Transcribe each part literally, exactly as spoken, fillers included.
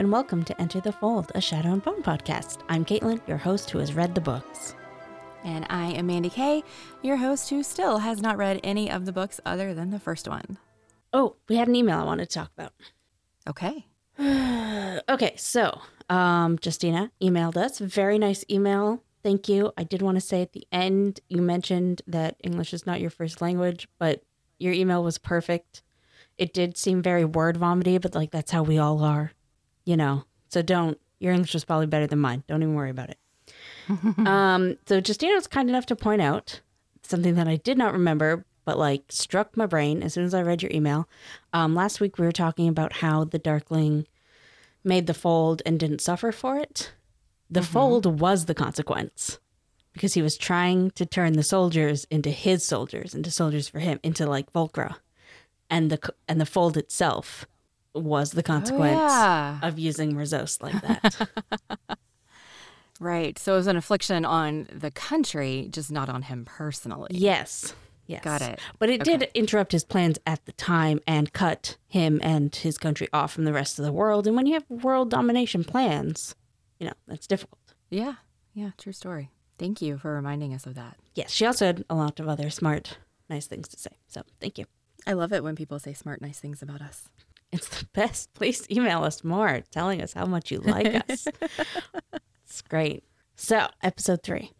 and welcome to Enter the Fold, a Shadow and Bone podcast. I'm Caitlin, your host who has read the books. And I am Mandy Kay, your host who still has not read any of the books other than the first one. Oh, we had an email I wanted to talk about. Okay. Okay, so um, Justina emailed us. Very nice email. Thank you. I did want to say at the end, you mentioned that English is not your first language, but your email was perfect. It did seem very word vomity, but like that's how we all are, you know. So don't, your English was probably better than mine. Don't even worry about it. um, so Justina was kind enough to point out something that I did not remember, but like struck my brain as soon as I read your email. Um, last week we were talking about how the Darkling made the fold and didn't suffer for it. The mm-hmm. fold was the consequence because he was trying to turn the soldiers into his soldiers, into soldiers for him, into like Volcra. And the and the fold itself was the consequence oh, yeah. of using Rezos like that. Right. So it was an affliction on the country, just not on him personally. Yes. Yes. Got it. But it okay. did interrupt his plans at the time and cut him and his country off from the rest of the world. And when you have world domination plans, you know, that's difficult. Yeah. Yeah. True story. Thank you for reminding us of that. Yes. She also had a lot of other smart, nice things to say. So thank you. I love it when people say smart, nice things about us. It's the best. Please email us more telling us how much you like us. It's great. So, episode three.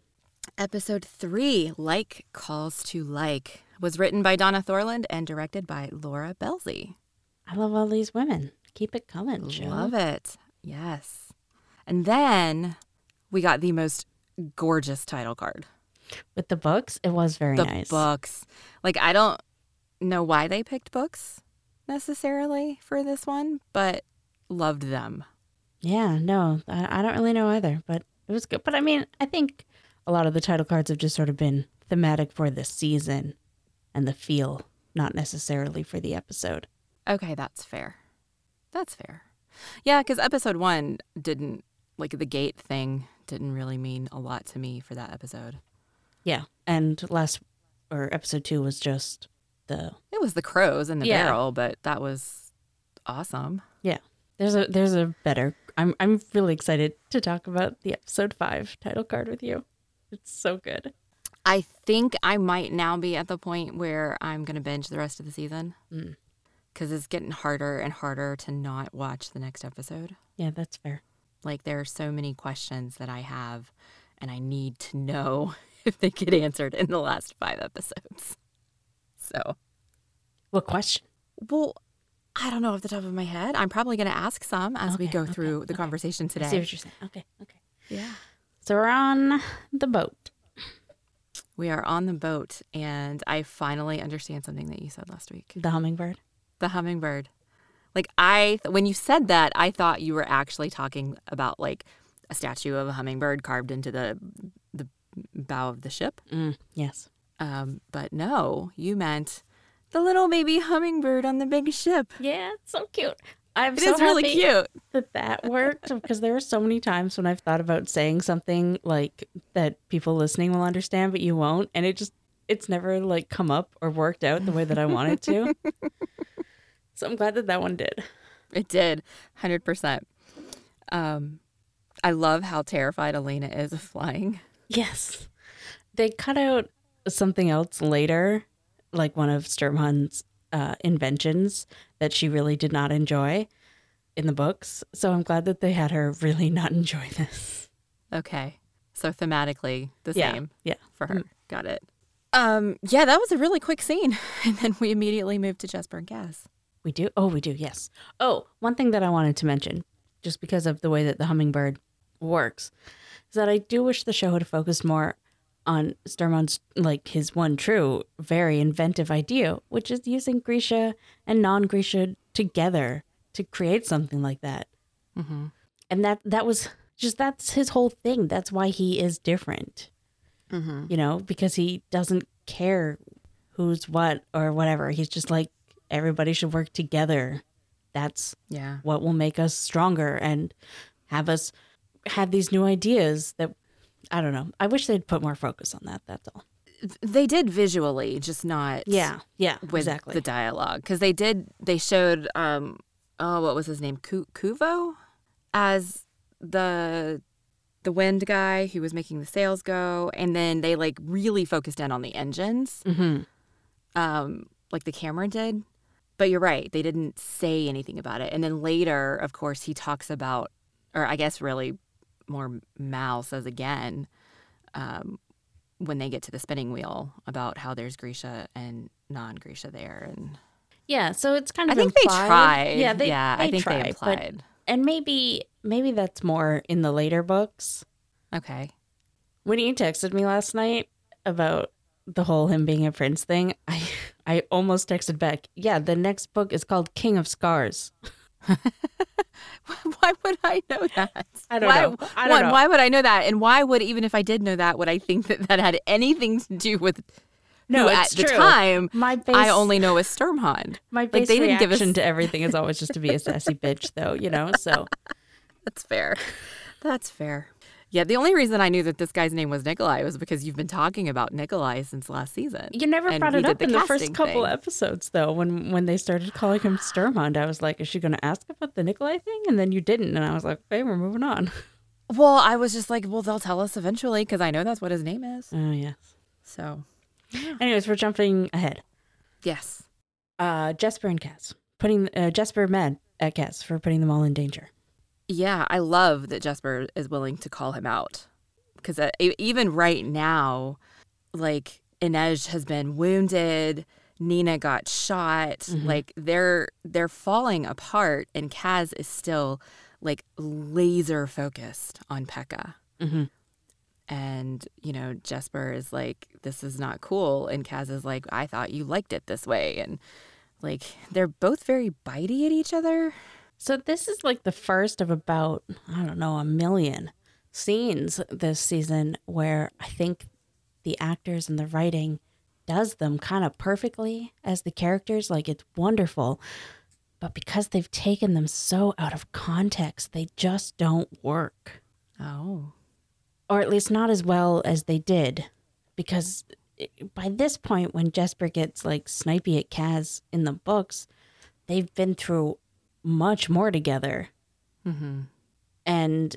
Episode three, Like Calls to Like, was written by Donna Thorland and directed by Laura Belzey. I love all these women. Keep it coming, Joe. Love it. Yes. And then we got the most gorgeous title card. With the books, it was very the nice. The books. Like, I don't... know why they picked books necessarily for this one, but loved them. Yeah, no, I, I don't really know either, but it was good. But I mean, I think a lot of the title cards have just sort of been thematic for the season and the feel, not necessarily for the episode. Okay, that's fair. That's fair. Yeah, because episode one didn't, like the gate thing didn't really mean a lot to me for that episode. Yeah, and last, or episode two was just... The, it was the crows in the yeah. barrel, but that was awesome. Yeah, there's a there's a better. I'm I'm really excited to talk about the episode five title card with you. It's so good. I think I might now be at the point where I'm gonna binge the rest of the season because mm. it's getting harder and harder to not watch the next episode. Yeah, that's fair. Like there are so many questions that I have, and I need to know if they get answered in the last five episodes. So, what question? Well, I don't know off the top of my head. I'm probably going to ask some as okay, we go okay, through the okay. conversation today. I see what you're saying. Okay, okay. Yeah. So we're on the boat. We are on the boat, and I finally understand something that you said last week. The hummingbird? The hummingbird. Like, I, when you said that, I thought you were actually talking about, like, a statue of a hummingbird carved into the the bow of the ship. Mm, yes. Um, but no, you meant the little baby hummingbird on the big ship. Yeah, it's so cute. I'm it so is really cute that that worked because there are so many times when I've thought about saying something like that people listening will understand, but you won't. And it just, it's never like come up or worked out the way that I wanted to. So I'm glad that that one did. It did. one hundred percent. Um, I love how terrified Alina is of flying. Yes. They cut out something else later, like one of Sturmhond's uh, inventions that she really did not enjoy in the books. So I'm glad that they had her really not enjoy this. Okay. So thematically the yeah. same yeah. for her. Mm. Got it. Um, yeah, that was a really quick scene. And then we immediately moved to Jesper and Kaz. We do? Oh, we do. Yes. Oh, one thing that I wanted to mention, just because of the way that the hummingbird works, is that I do wish the show had focused more on Sturmhond's, like, his one true, very inventive idea, which is using Grisha and non-Grisha together to create something like that. Mm-hmm. And that that was just, that's his whole thing. That's why he is different, mm-hmm. you know, because he doesn't care who's what or whatever. He's just like, everybody should work together. That's yeah. what will make us stronger and have us have these new ideas that I don't know. I wish they'd put more focus on that. That's all. They did visually, just not yeah, yeah, with exactly. the dialogue. Because they did, they showed, um, oh, what was his name? Cu- Cuvo? as the the wind guy who was making the sails go, and then they like really focused in on the engines, mm-hmm. um, like the camera did. But you're right, they didn't say anything about it. And then later, of course, he talks about, or I guess really more Mal says again, um, when they get to the spinning wheel, about how there's Grisha and non-Grisha there. And yeah, so it's kind of I implied. think they tried. Yeah, they, yeah they I think tried, they implied. But, and maybe maybe that's more in the later books. Okay. When you texted me last night about the whole him being a prince thing, I I almost texted back, yeah, the next book is called King of Scars. Why would I know that? I don't why, know. I don't one, know. Why would I know that? And why would, even if I did know that, would I think that that had anything to do with No, at the true. time, my base, I only know is Sturmhond. My base like, they reaction didn't give us... to everything is always just to be a sassy bitch, though, you know? So That's fair. That's fair. Yeah, the only reason I knew that this guy's name was Nikolai was because you've been talking about Nikolai since last season. You never and brought it up the in the first couple thing. episodes, though. When when they started calling him Sturmhond, I was like, is she going to ask about the Nikolai thing? And then you didn't. And I was like, okay, we're moving on. Well, I was just like, well, they'll tell us eventually because I know that's what his name is. Oh, yes. So... Yeah. Anyways, we're jumping ahead. Yes. Uh, Jesper and Kaz. Putting, uh, Jesper mad at Kaz for putting them all in danger. Yeah, I love that Jesper is willing to call him out. Because uh, even right now, like, Inej has been wounded. Nina got shot. Mm-hmm. Like, they're they're falling apart. And Kaz is still, like, laser focused on Pekka. Mm-hmm. And, you know, Jesper is like, this is not cool. And Kaz is like, I thought you liked it this way. And, like, they're both very bitey at each other. So this is, like, the first of about, I don't know, a million scenes this season where I think the actors and the writing does them kind of perfectly as the characters. Like, it's wonderful. But because they've taken them so out of context, they just don't work. Oh. Or at least not as well as they did. Because by this point, when Jesper gets, like, snipey at Kaz in the books, they've been through much more together. Mm-hmm. And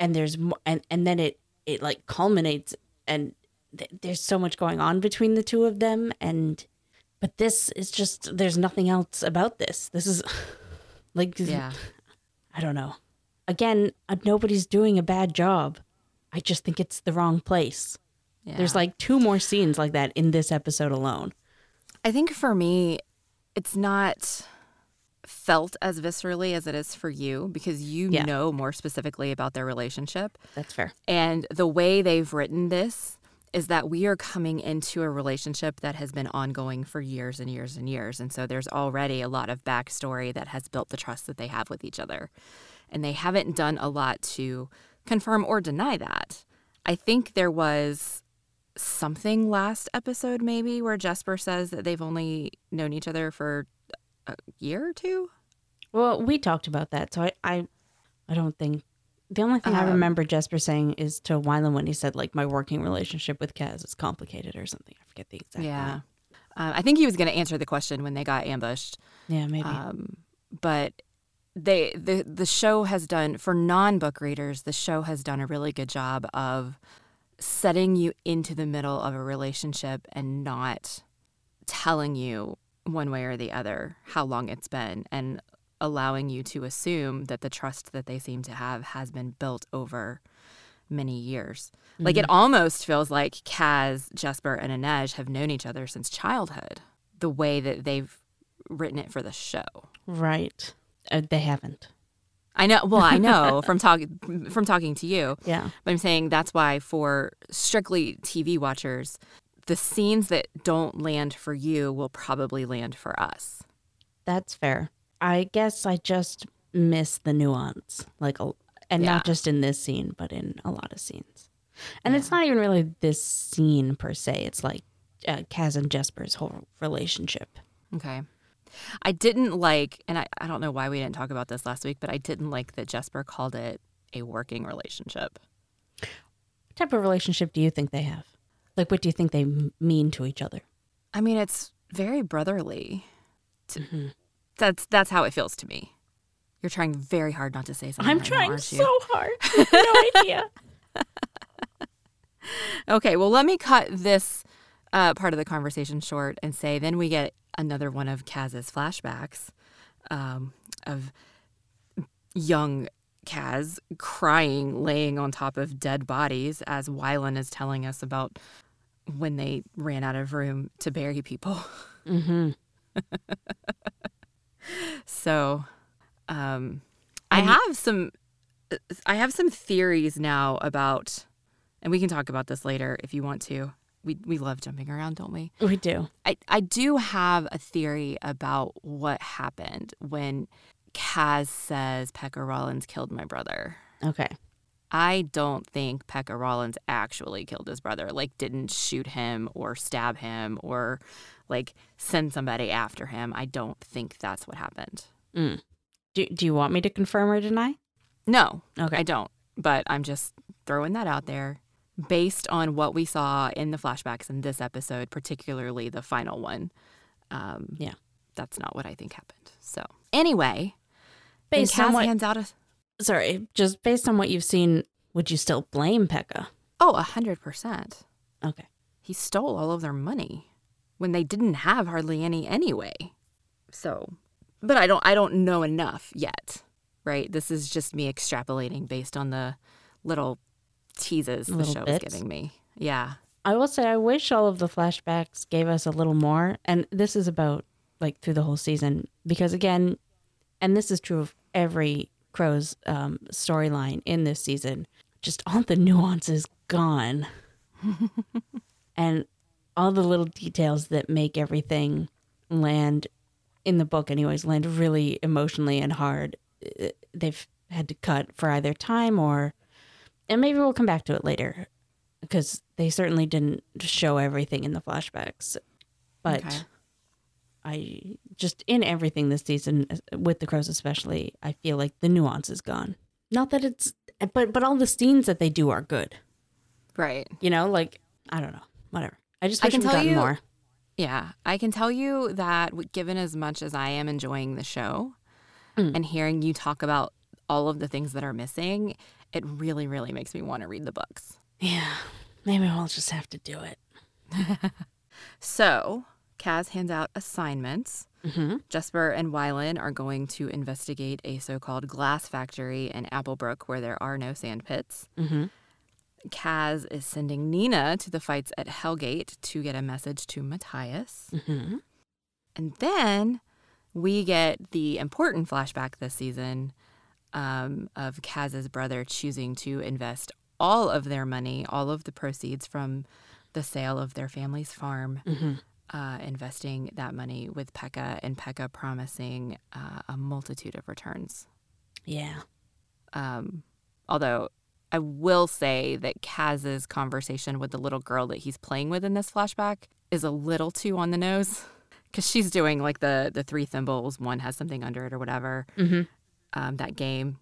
and there's and, and then it, it, like, culminates, and th- there's so much going on between the two of them. And But this is just, there's nothing else about this. This is, like, yeah. I don't know. Again, nobody's doing a bad job. I just think it's the wrong place. Yeah. There's like two more scenes like that in this episode alone. I think for me, it's not felt as viscerally as it is for you because you yeah. know more specifically about their relationship. That's fair. And the way they've written this is that we are coming into a relationship that has been ongoing for years and years and years. And so there's already a lot of backstory that has built the trust that they have with each other. And they haven't done a lot to confirm or deny that. I think there was something last episode maybe where Jesper says that they've only known each other for a year or two. Well, we talked about that. So I I, I don't think the only thing um, I remember Jesper saying is to Wylan when he said, like, my working relationship with Kaz is complicated or something. I forget the exact yeah. name. Um, I think he was going to answer the question when they got ambushed. Yeah, maybe. Um, but They the, the show has done, for non-book readers, the show has done a really good job of setting you into the middle of a relationship and not telling you one way or the other how long it's been and allowing you to assume that the trust that they seem to have has been built over many years. Mm-hmm. Like, it almost feels like Kaz, Jesper, and Inej have known each other since childhood, the way that they've written it for the show. Right. Uh, they haven't. I know. Well, I know from talking from talking to you. Yeah. But I'm saying that's why for strictly T V watchers, the scenes that don't land for you will probably land for us. That's fair. I guess I just miss the nuance, like, and yeah. not just in this scene, but in a lot of scenes. And yeah. it's not even really this scene per se. It's like uh, Kaz and Jesper's whole relationship. Okay. I didn't like, and I, I don't know why we didn't talk about this last week, but I didn't like that Jesper called it a working relationship. What type of relationship do you think they have? Like, what do you think they mean to each other? I mean, it's very brotherly. To, mm-hmm. That's that's how it feels to me. You're trying very hard not to say something. I'm right trying now, aren't you? So hard. No idea. Okay, well, let me cut this uh, part of the conversation short and say then we get another one of Kaz's flashbacks um, of young Kaz crying, laying on top of dead bodies as Wylan is telling us about when they ran out of room to bury people. Mm-hmm. So, um, I have some, I have some theories now about, and we can talk about this later if you want to. We we love jumping around, don't we? We do. I, I do have a theory about what happened when Kaz says Pekka Rollins killed my brother. Okay. I don't think Pekka Rollins actually killed his brother, like didn't shoot him or stab him or like send somebody after him. I don't think that's what happened. Mm. Do Do you want me to confirm or deny? No. Okay. I don't. But I'm just throwing that out there based on what we saw in the flashbacks in this episode, particularly the final one. Um, yeah. That's not what I think happened. So anyway, based on what, hands out a... Sorry, just based on what you've seen, would you still blame Pekka? Oh, one hundred percent. Okay. He stole all of their money when they didn't have hardly any anyway. So, but I don't I don't know enough yet, right? This is just me extrapolating based on the little teases the little show bits. Is giving me. Yeah. I will say I wish all of the flashbacks gave us a little more, and this is about like through the whole season, because again, and this is true of every Crow's um, storyline in this season, just all the nuance is gone. And all the little details that make everything land in the book anyways, land really emotionally and hard. They've had to cut for either time or, and maybe we'll come back to it later because they certainly didn't show everything in the flashbacks. But okay. I just in everything this season with the Crows especially, I feel like the nuance is gone. Not that it's, but but all the scenes that they do are good, right? You know, like I don't know, whatever. I just wish I can tell you more. Yeah, I can tell you that given as much as I am enjoying the show mm. and hearing you talk about all of the things that are missing, it really, really makes me want to read the books. Yeah, maybe we'll just have to do it. So. Kaz hands out assignments. Mm-hmm. Jesper and Wylan are going to investigate a so-called glass factory in Applebrook where there are no sand pits. Mm-hmm. Kaz is sending Nina to the fights at Hellgate to get a message to Matthias. Mm-hmm. And then we get the important flashback this season um, of Kaz's brother choosing to invest all of their money, all of the proceeds from the sale of their family's farm. Mm-hmm. Uh, investing that money with Pekka, and Pekka promising uh, a multitude of returns. Yeah. Um, although I will say that Kaz's conversation with the little girl that he's playing with in this flashback is a little too on the nose because she's doing like the, the three thimbles, one has something under it or whatever, mm-hmm. um, that game.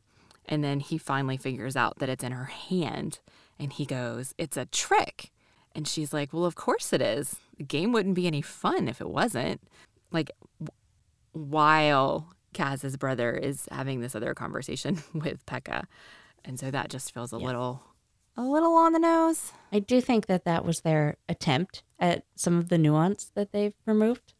And then he finally figures out that it's in her hand and he goes, "It's a trick." And she's like, "Well, of course it is. The game wouldn't be any fun if it wasn't." Like, w- while Kaz's brother is having this other conversation with Pekka. And so that just feels a yes. little, a little on the nose. I do think that that was their attempt at some of the nuance that they've removed.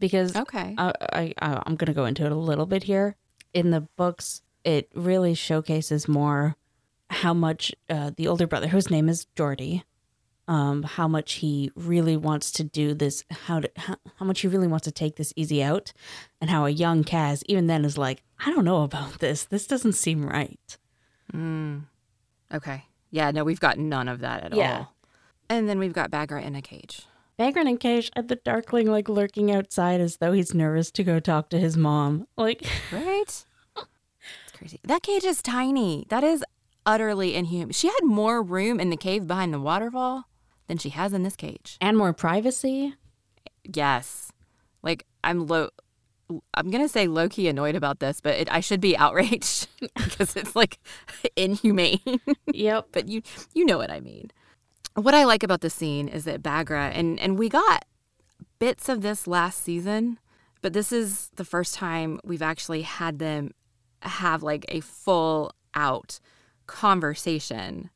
Because okay. I, I, I, I'm going to go into it a little bit here. In the books, it really showcases more how much uh, the older brother, whose name is Jordy, Um, how much he really wants to do this, how, to, how how much he really wants to take this easy out, and how a young Kaz even then is like, I don't know about this. This doesn't seem right. Mm. Okay. Yeah, no, we've got none of that at yeah. all. And then we've got Bagra in a cage. Bagra in a cage at the Darkling, like lurking outside as though he's nervous to go talk to his mom. Like, right? It's crazy. That cage is tiny. That is utterly inhuman. She had more room in the cave behind the waterfall than she has in this cage. And more privacy? Yes. Like, I'm low, I'm going to say low-key annoyed about this, but it, I should be outraged because it's, like, inhumane. Yep. But you you know what I mean. What I like about this scene is that Bagra, and, and we got bits of this last season, but this is the first time we've actually had them have like a full out conversation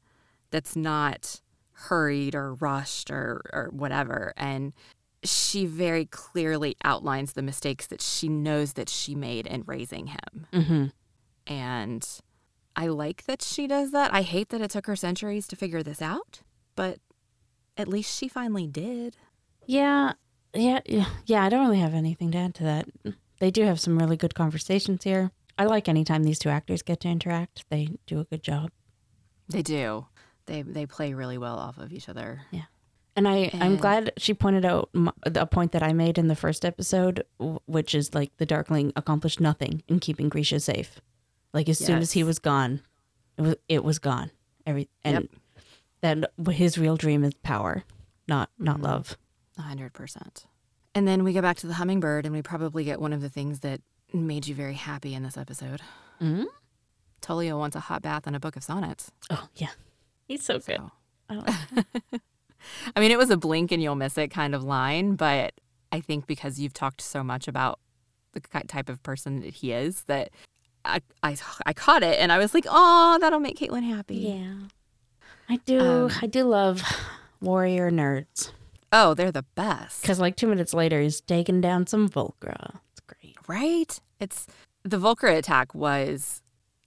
that's not hurried or rushed or, or whatever. And she very clearly outlines the mistakes that she knows that she made in raising him. Mm-hmm. And I like that she does that. I hate that it took her centuries to figure this out, but at least she finally did. Yeah. Yeah. Yeah. I don't really have anything to add to that. They do have some really good conversations here. I like any time these two actors get to interact. They do a good job. They do. They they play really well off of each other. Yeah. And, I, and I'm glad she pointed out a point that I made in the first episode, which is like the Darkling accomplished nothing in keeping Grisha safe. Like as yes. soon as he was gone, it was it was gone. Every and yep. then his real dream is power, not not mm-hmm. love. A hundred percent. And then we go back to the hummingbird, and we probably get one of the things that made you very happy in this episode. Mm-hmm. Tullio wants a hot bath and a book of sonnets. Oh yeah, he's so, so. good. I don't I mean, it was a blink and you'll miss it kind of line, but I think because you've talked so much about the type of person that he is, that I I, I caught it and I was like, oh, that'll make Caitlin happy. Yeah, I do. Um, I do love warrior nerds. Oh, they're the best. Because like two minutes later, he's taking down some Volcra. It's great, right? It's the Volcra attack was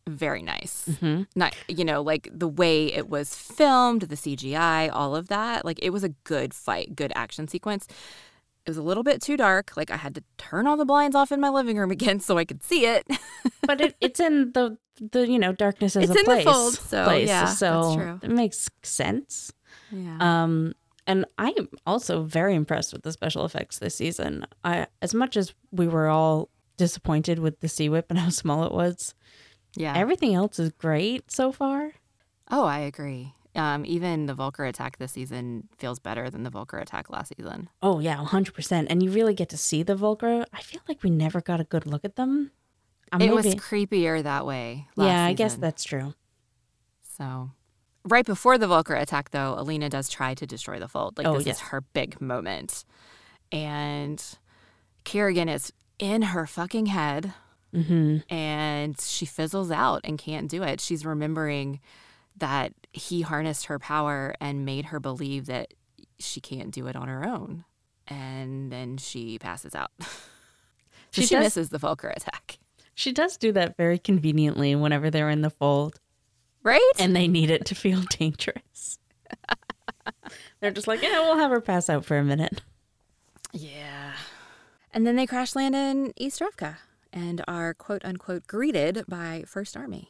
very nice. Mm-hmm. Not, you know, like the way it was filmed, the C G I, all of that. Like it was a good fight, good action sequence. It was a little bit too dark. Like I had to turn all the blinds off in my living room again so I could see it. But it, it's in the the you know darkness as it's a place. It's in the fold, so place, yeah, so that's true. It makes sense. Yeah. Um, and I am also very impressed with the special effects this season. I, as much as we were all disappointed with the sea whip and how small it was. Yeah. Everything else is great so far. Oh, I agree. Um, even the Volcra attack this season feels better than the Volcra attack last season. Oh, yeah, one hundred percent. And you really get to see the Volcra. I feel like we never got a good look at them. Um, it maybe... was creepier that way last Yeah, I season. Guess that's true. So right before the Volcra attack, though, Alina does try to destroy the fold. Like, oh, this yes. is her big moment. And Kirigan is in her fucking head. Mm-hmm. And she fizzles out and can't do it. She's remembering that he harnessed her power and made her believe that she can't do it on her own. And then she passes out. she she does, misses the Volcra attack. She does do that very conveniently whenever they're in the fold. Right? And they need it to feel dangerous. They're just like, yeah, we'll have her pass out for a minute. Yeah. And then they crash land in East Ravka. And are quote unquote greeted by First Army.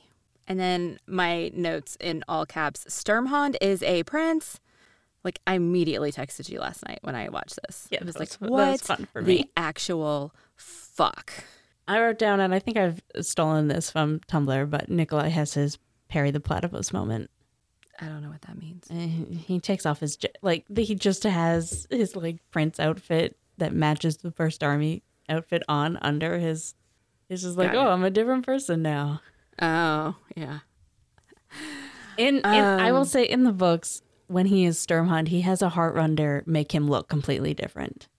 And then my notes in all caps, Sturmhond is a prince. Like I immediately texted you last night when I watched this. Yeah, it was, was like, what that was fun for me. The actual fuck. I wrote down, and I think I've stolen this from Tumblr, but Nikolai has his Perry the Platypus moment. I don't know what that means. And he takes off his, like he just has his like prince outfit that matches the First Army outfit on under his. It's just like, Got oh, it. I'm a different person now. Oh, yeah. In, in um, I will say in the books, when he is Sturmhond, he has a Heartrunder make him look completely different.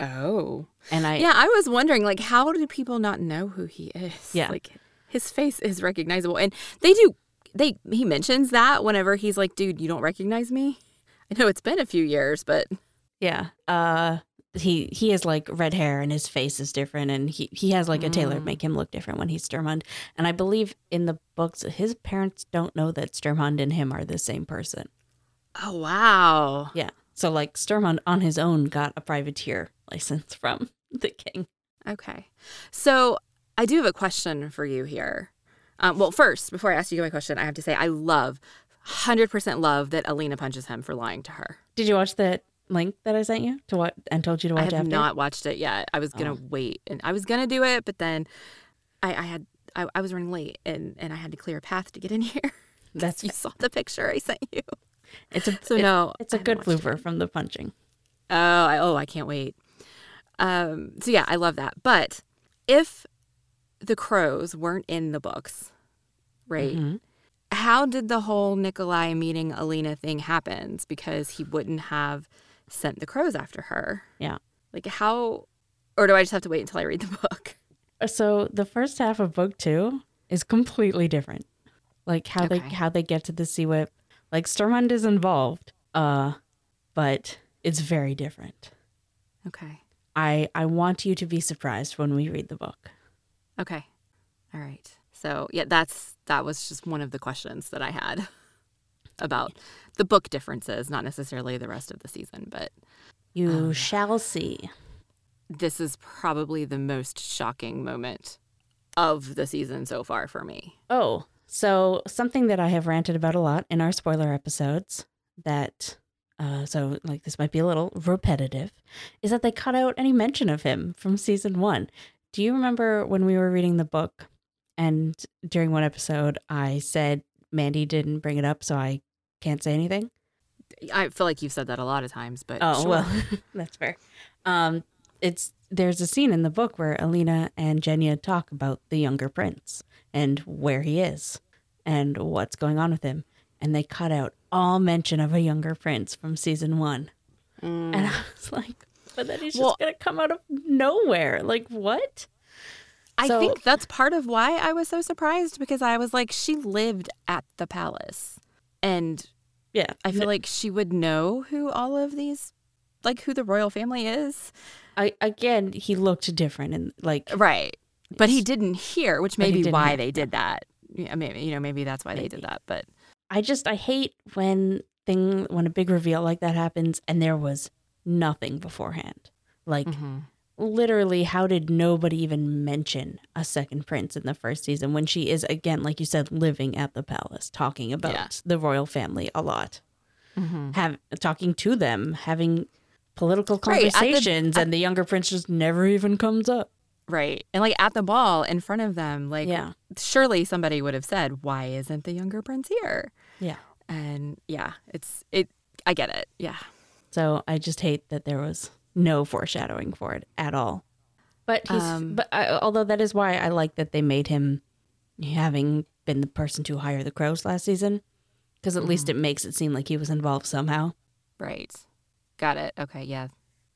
Oh. And I Yeah, I was wondering, like, how do people not know who he is? Yeah. Like, his face is recognizable. And they do, They he mentions that whenever he's like, dude, you don't recognize me? I know it's been a few years, but. Yeah. Uh. He he has like red hair and his face is different, and he, he has like a tailor mm. make him look different when he's Sturmhond. And I believe in the books, his parents don't know that Sturmhond and him are the same person. Oh, wow. Yeah. So like Sturmhond on his own got a privateer license from the king. Okay. So I do have a question for you here. Um, well, first, before I ask you my question, I have to say I love, one hundred percent love that Alina punches him for lying to her. Did you watch that link that I sent you to watch and told you to watch? I have after? Not watched it yet. I was gonna oh. wait, and I was gonna do it, but then I, I had I, I was running late, and, and I had to clear a path to get in here. That's you saw the picture I sent you. It's a so it, no. It's a good blooper from the punching. Oh, I, oh, I can't wait. Um, so yeah, I love that. But if the Crows weren't in the books, right? Mm-hmm. How did the whole Nikolai meeting Alina thing happen? Because he wouldn't have sent the Crows after her. Yeah. Like how, or do I just have to wait until I read the book? So the first half of book two is completely different. Like how okay. they how they get to the Sea Whip. Like Sturmhond is involved, uh, but it's very different. Okay. I I want you to be surprised when we read the book. Okay. All right. So yeah, that's that was just one of the questions that I had about the book differences, not necessarily the rest of the season, but you um, shall see. This is probably the most shocking moment of the season so far for me. Oh, so something that I have ranted about a lot in our spoiler episodes that, uh, so like this might be a little repetitive, is that they cut out any mention of him from season one. Do you remember when we were reading the book and during one episode I said Mandy didn't bring it up so I can't say anything? I feel like you've said that a lot of times, but oh, sure. Well, that's fair. Um, It's there's a scene in the book where Alina and Genya talk about the younger prince and where he is and what's going on with him. And they cut out all mention of a younger prince from season one. Mm. And I was like, but then he's well, just going to come out of nowhere. Like, what? I so, think that's part of why I was so surprised, because I was like, she lived at the palace. And yeah, I feel it, like she would know who all of these, like who the royal family is. I, again, he looked different and like right, but he didn't hear, which may be why they did that. Yeah, maybe you know, maybe that's why maybe. they did that. But I just I hate when thing when a big reveal like that happens and there was nothing beforehand. Like mm-hmm. literally, how did nobody even mention a second prince in the first season when she is again, like you said, living at the palace, talking about yeah. the royal family a lot, mm-hmm. have talking to them, having. Political conversations right, the, at, and the younger prince just never even comes up. Right. And like at the ball in front of them, like yeah. surely somebody would have said, why isn't the younger prince here? Yeah. And yeah, it's it. I get it. Yeah. So I just hate that there was no foreshadowing for it at all. But he's, um, but I, although that is why I like that they made him having been the person to hire the crows last season, because at mm-hmm. least it makes it seem like he was involved somehow. Right. Got it. Okay, yeah.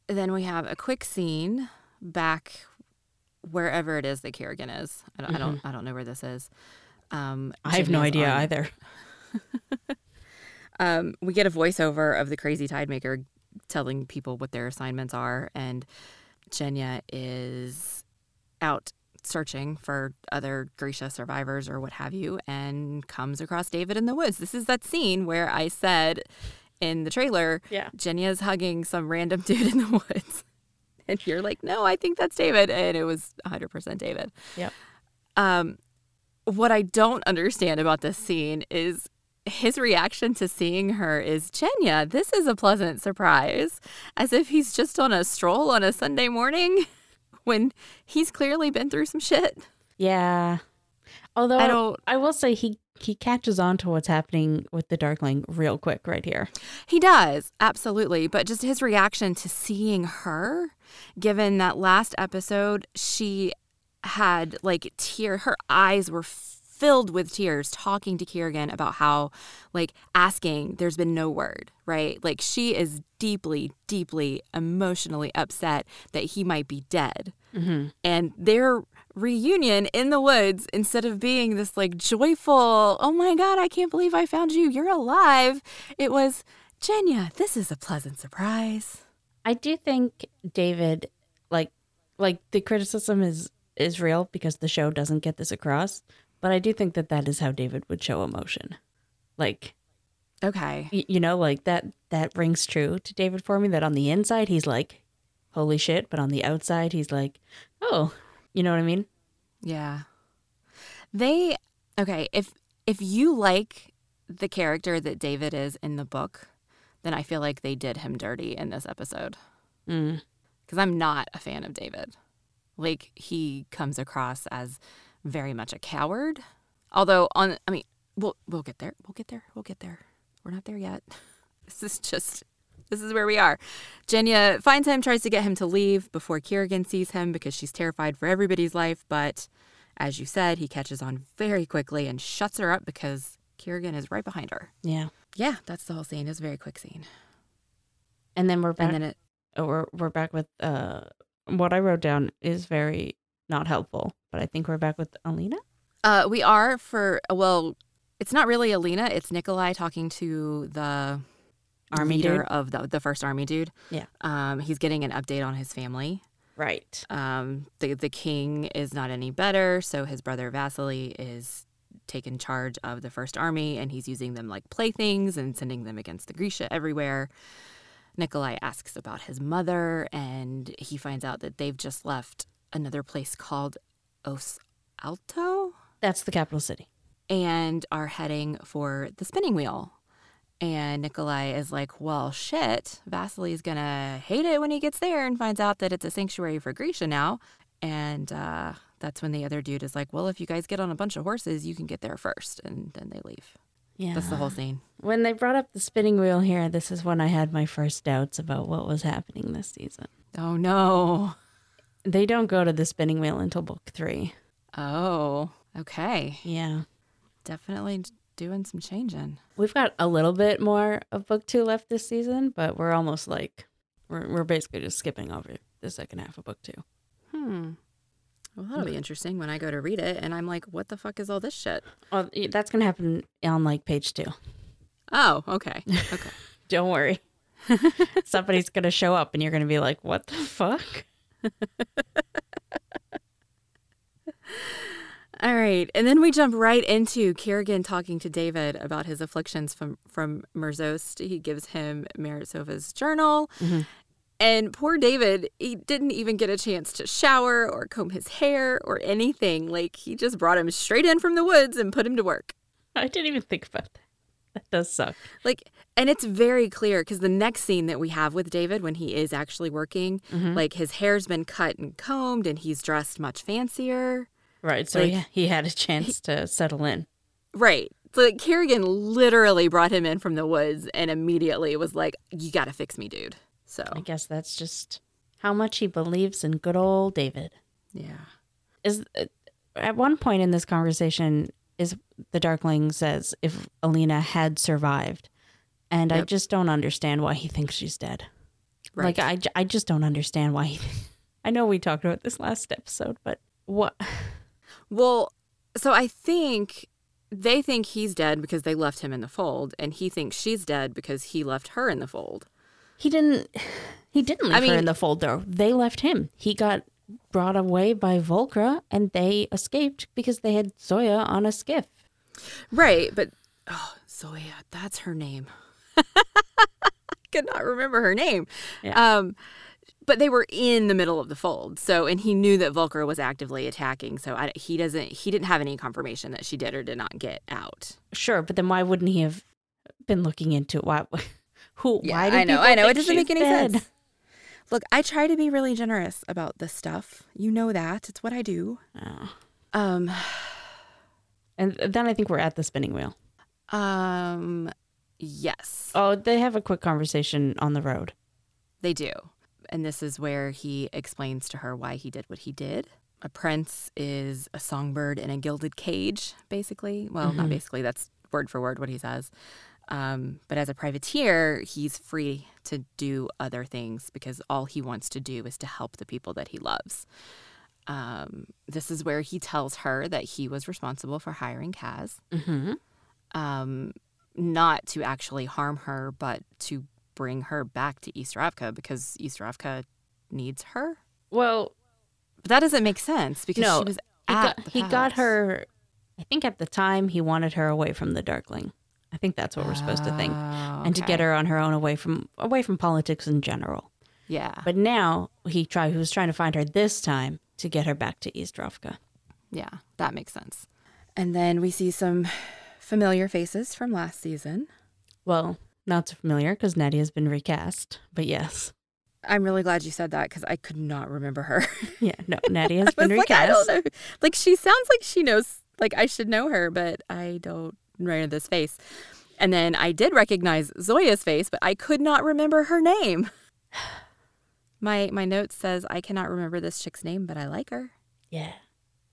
Then we have a quick scene back wherever it is that Kirigan is. I don't, mm-hmm. I don't, I don't know where this is. Um, I have no idea on... either. um, we get a voiceover of the crazy Tidemaker telling people what their assignments are, and Genya is out searching for other Grisha survivors or what have you, and comes across David in the woods. This is that scene where I said. In the trailer, yeah. Genya's hugging some random dude in the woods. And you're like, no, I think that's David. And it was one hundred percent David. Yep. Um, what I don't understand about this scene is his reaction to seeing her is, Genya, this is a pleasant surprise. As if he's just on a stroll on a Sunday morning when he's clearly been through some shit. Yeah. Although I, don't, I will say he He catches on to what's happening with the Darkling real quick right here. He does, absolutely. But just his reaction to seeing her, given that last episode, she had like tear. Her eyes were filled with tears talking to Kirigan about how, like, asking, there's been no word, right? Like, she is deeply, deeply emotionally upset that he might be dead. Mm-hmm. And they're... reunion in the woods, instead of being this like joyful, oh my God, I can't believe I found you, you're alive. It was, Genya, this is a pleasant surprise. I do think David, like, like the criticism is, is real because the show doesn't get this across, but I do think that that is how David would show emotion. Like, okay. Y- you know, like that, that rings true to David for me, that on the inside, he's like, holy shit. But on the outside, he's like, oh, you know what I mean? Yeah. They, okay, if if you like the character that David is in the book, then I feel like they did him dirty in this episode. Mm. Because I'm not a fan of David. Like, he comes across as very much a coward. Although, on, I mean, we'll we'll get there. We'll get there. We'll get there. We're not there yet. This is just... This is where we are. Genya finds him, tries to get him to leave before Kirigan sees him because she's terrified for everybody's life. But as you said, he catches on very quickly and shuts her up because Kirigan is right behind her. Yeah. Yeah, that's the whole scene. It's a very quick scene. And then we're back, and then it, oh, we're, we're back with uh, what I wrote down is very not helpful. But I think we're back with Alina. Uh, we are for, well, it's not really Alina. It's Nikolai talking to the army leader dude. of the, the first army dude. Yeah. Um, he's getting an update on his family. Right. Um, the, the king is not any better, so his brother Vasily is taken charge of the first army, and he's using them like playthings and sending them against the Grisha everywhere. Nikolai asks about his mother, and he finds out that they've just left another place called Os Alto? That's the capital city. And are heading for the spinning wheel. And Nikolai is like, well, shit, Vasily's going to hate it when he gets there and finds out that it's a sanctuary for Grisha now. And uh, that's when the other dude is like, well, if you guys get on a bunch of horses, you can get there first. And then they leave. Yeah. That's the whole scene. When they brought up the spinning wheel here, this is when I had my first doubts about what was happening this season. Oh, no. They don't go to the spinning wheel until book three. Oh, okay. Yeah. Definitely doing some changing. We've got a little bit more of book two left this season, but we're almost like, we're, we're basically just skipping over the second half of book two. Hmm. Well, that'll be interesting when I go to read it, and I'm like, what the fuck is all this shit? Well, that's going to happen on, like, page two. Oh, okay. Okay. Don't worry. Somebody's going to show up, and you're going to be like, what the fuck? All right. And then we jump right into Kirigan talking to David about his afflictions from, from Merzost. He gives him Meritsova's journal. Mm-hmm. And poor David, he didn't even get a chance to shower or comb his hair or anything. Like, he just brought him straight in from the woods and put him to work. I didn't even think about that. That does suck. Like, and it's very clear because the next scene that we have with David when he is actually working, mm-hmm. like, his hair's been cut and combed and he's dressed much fancier. Right. So like, he, he had a chance he, to settle in. Right. So like, Kirigan literally brought him in from the woods and immediately was like, you got to fix me, dude. So I guess that's just how much he believes in good old David. Yeah. Is at one point in this conversation is the Darkling says if Alina had survived, and yep. I just don't understand why he thinks she's dead. Right. Like I, I just don't understand why. He, I know we talked about this last episode, but what? Well, so I think they think he's dead because they left him in the fold, and he thinks she's dead because he left her in the fold. He didn't He didn't leave I mean, her in the fold, though. They left him. He got brought away by Volcra, and they escaped because they had Zoya on a skiff. Right, but... Oh, Zoya, that's her name. I could not remember her name. Yeah. Um, but they were in the middle of the fold, so... And he knew that Volcra was actively attacking, so I, he doesn't... He didn't have any confirmation that she did or did not get out. Sure, but then why wouldn't he have been looking into it? Why... Who? Yeah, why do I know, I know. It doesn't make any dead. sense. Look, I try to be really generous about this stuff. You know that. It's what I do. Oh. Um, and then I think we're at the spinning wheel. Um, yes. Oh, they have a quick conversation on the road. They do. And this is where he explains to her why he did what he did. A prince is a songbird in a gilded cage, basically. Well, mm-hmm. not basically. That's word for word what he says. Um, but as a privateer, he's free to do other things because all he wants to do is to help the people that he loves. Um, this is where he tells her that he was responsible for hiring Kaz, mm-hmm. um, not to actually harm her, but to bring her back to East Ravka because East Ravka needs her. Well, but that doesn't make sense because no, she was at he got, the palace. He got her, I think at the time he wanted her away from the Darkling. I think that's what we're supposed to think. Oh, okay. And to get her on her own away from away from politics in general. Yeah. But now he try he was trying to find her this time to get her back to East Ravka. Yeah, that makes sense. And then we see some familiar faces from last season. Well, not so familiar because Nadia has been recast, but yes. I'm really glad you said that because I could not remember her. Yeah, no, Nadia has been recast. Like, I don't know. Like, she sounds like she knows, like I should know her, but I don't. Right in this face. And then I did recognize Zoya's face, but I could not remember her name. My my note says, I cannot remember this chick's name, but I like her. Yeah.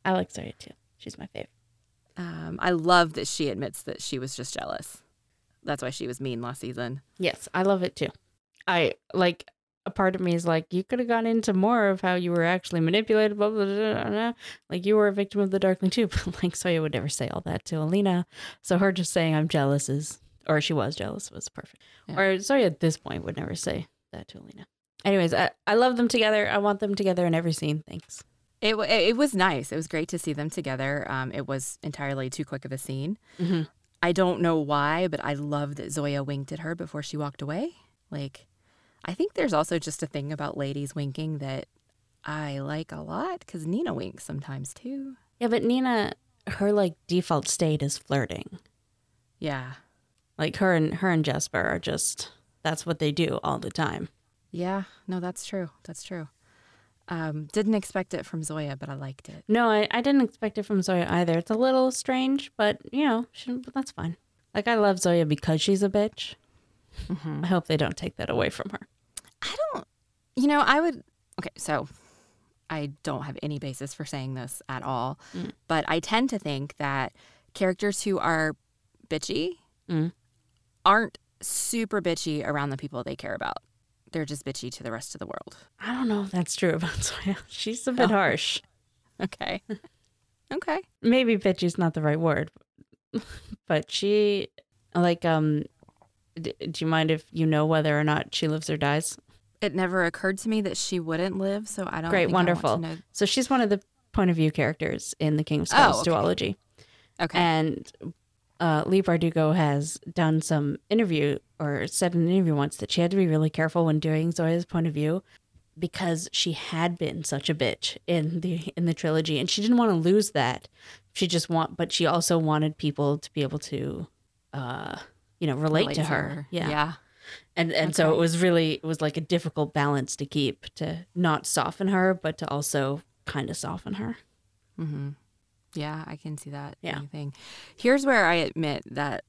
I like Zoya too. She's my favorite. Um, I love that she admits that she was just jealous. That's why she was mean last season. Yes, I love it too. I like a part of me is like, you could have gone into more of how you were actually manipulated, blah, blah, blah, blah. Like, you were a victim of the Darkling too. But like, Zoya would never say all that to Alina. So her just saying I'm jealous is, or she was jealous, was perfect. Yeah. Or Zoya at this point would never say that to Alina. Anyways, I, I love them together. I want them together in every scene. Thanks. It it was nice. It was great to see them together. Um, it was entirely too quick of a scene. Mm-hmm. I don't know why, but I love that Zoya winked at her before she walked away. Like, I think there's also just a thing about ladies winking that I like a lot, because Nina winks sometimes too. Yeah, but Nina, her like default state is flirting. Yeah, like her and her and Jesper are just, that's what they do all the time. Yeah, no, that's true. That's true. Um, didn't expect it from Zoya, but I liked it. No, I, I didn't expect it from Zoya either. It's a little strange, but, you know, she, that's fine. Like, I love Zoya because she's a bitch. Mm-hmm. I hope they don't take that away from her. I don't, you know, I would, okay, so I don't have any basis for saying this at all, mm. but I tend to think that characters who are bitchy mm. aren't super bitchy around the people they care about. They're just bitchy to the rest of the world. I don't know if that's true about Zoya. She's a bit oh. harsh. Okay. Okay. Maybe bitchy is not the right word. But she, like, um, d- do you mind if you know whether or not she lives or dies? It never occurred to me that she wouldn't live, so I don't Great, think wonderful. I want to know. So she's one of the point of view characters in the King of Scars oh, okay. duology. Okay. And uh, Leigh Bardugo has done some interview or said in an interview once that she had to be really careful when doing Zoya's point of view because she had been such a bitch in the in the trilogy, and she didn't want to lose that. She just want, but she also wanted people to be able to, uh, you know, relate, relate to her. her. Yeah, yeah. And and okay. so it was really it was like a difficult balance to keep, to not soften her, but to also kind of soften her. Mm-hmm. Yeah, I can see that. Yeah. Thing. Here's where I admit that.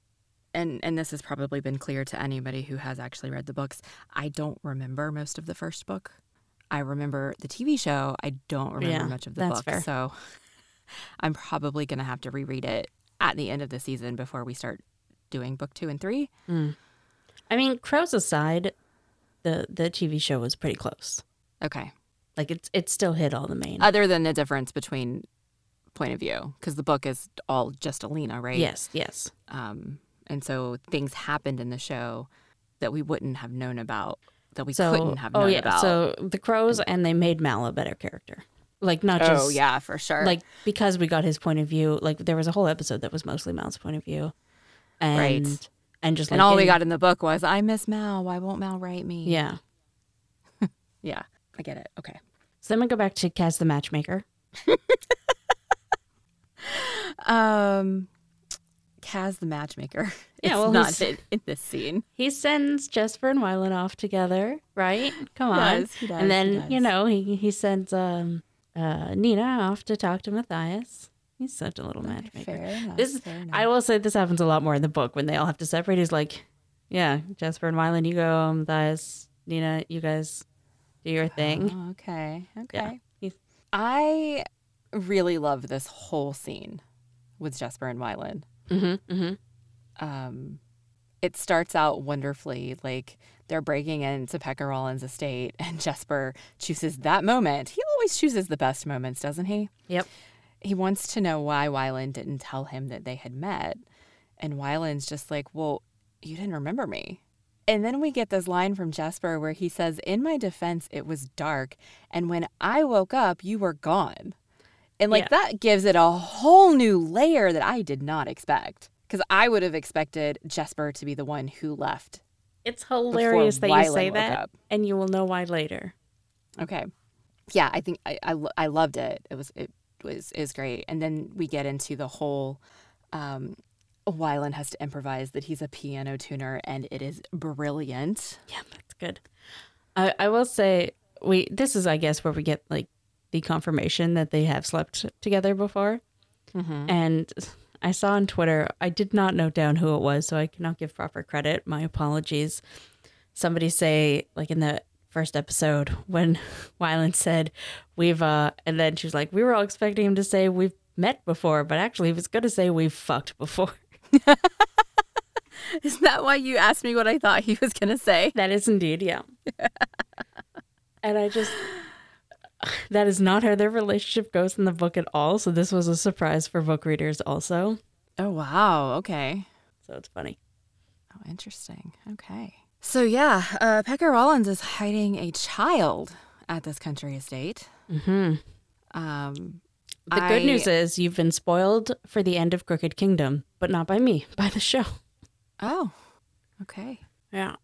And and this has probably been clear to anybody who has actually read the books, I don't remember most of the first book. I remember the T V show. I don't remember yeah, much of the that's book. Fair. So I'm probably going to have to reread it at the end of the season before we start doing book two and three. Mm. I mean, Crows aside, the, the T V show was pretty close. Okay. Like, it's it still hit all the main. Other than the difference between point of view, because the book is all just Alina, right? Yes, yes. Um. And so things happened in the show that we wouldn't have known about, that we so, couldn't have known oh yeah. about. So the Crows, and they made Mal a better character. Like, not just... Oh, yeah, for sure. Like, because we got his point of view. Like, there was a whole episode that was mostly Mal's point of view. And, right. And just like... And all in, we got in the book was, I miss Mal. Why won't Mal write me? Yeah. Yeah. I get it. Okay. So then we go back to Kaz the Matchmaker. um... Kaz the matchmaker. Yeah, well, it's not in this scene. He sends Jesper and Wylan off together, right? Come on. He does, he does, and then, he does. you know, he, he sends um, uh, Nina off to talk to Matthias. He's such a little matchmaker. Fair enough, this, fair enough. I will say this happens a lot more in the book when they all have to separate. He's like, yeah, Jesper and Wylan, you go. Matthias, Nina, you guys do your thing. Oh, okay. Okay. Yeah. I really love this whole scene with Jesper and Wylan. Mm-hmm, mm-hmm. Um, it starts out wonderfully. Like, they're breaking into Pekka Rollins' estate, and Jesper chooses that moment. He always chooses the best moments, doesn't he? Yep. He wants to know why Wylan didn't tell him that they had met, and Wylan's just like, well, you didn't remember me. And then we get this line from Jesper where he says, in my defense, it was dark, and when I woke up, you were gone. And, like, yeah. that gives it a whole new layer that I did not expect. Because I would have expected Jesper to be the one who left. It's hilarious that Wylan you say that, up. and you will know why later. Okay. Yeah, I think I, I, I loved it. It was it was, it was great. And then we get into the whole um, Wylan has to improvise that he's a piano tuner, and it is brilliant. Yeah, that's good. I, I will say, we this is, I guess, where we get, like, the confirmation that they have slept together before. Mm-hmm. And I saw on Twitter, I did not note down who it was, so I cannot give proper credit. My apologies. Somebody say, like, in the first episode when Wylan said, we've, uh, and then she was like, we were all expecting him to say we've met before, but actually he was going to say we've fucked before. Is that why you asked me what I thought he was going to say? That is indeed, yeah. And I just, that is not how their relationship goes in the book at all. So this was a surprise for book readers also. Oh, wow. Okay. So it's funny. Oh, interesting. Okay. So yeah, uh, Pekka Rollins is hiding a child at this country estate. Mm-hmm. Um, the I... good news is you've been spoiled for the end of Crooked Kingdom, but not by me, by the show. Oh, okay. Yeah.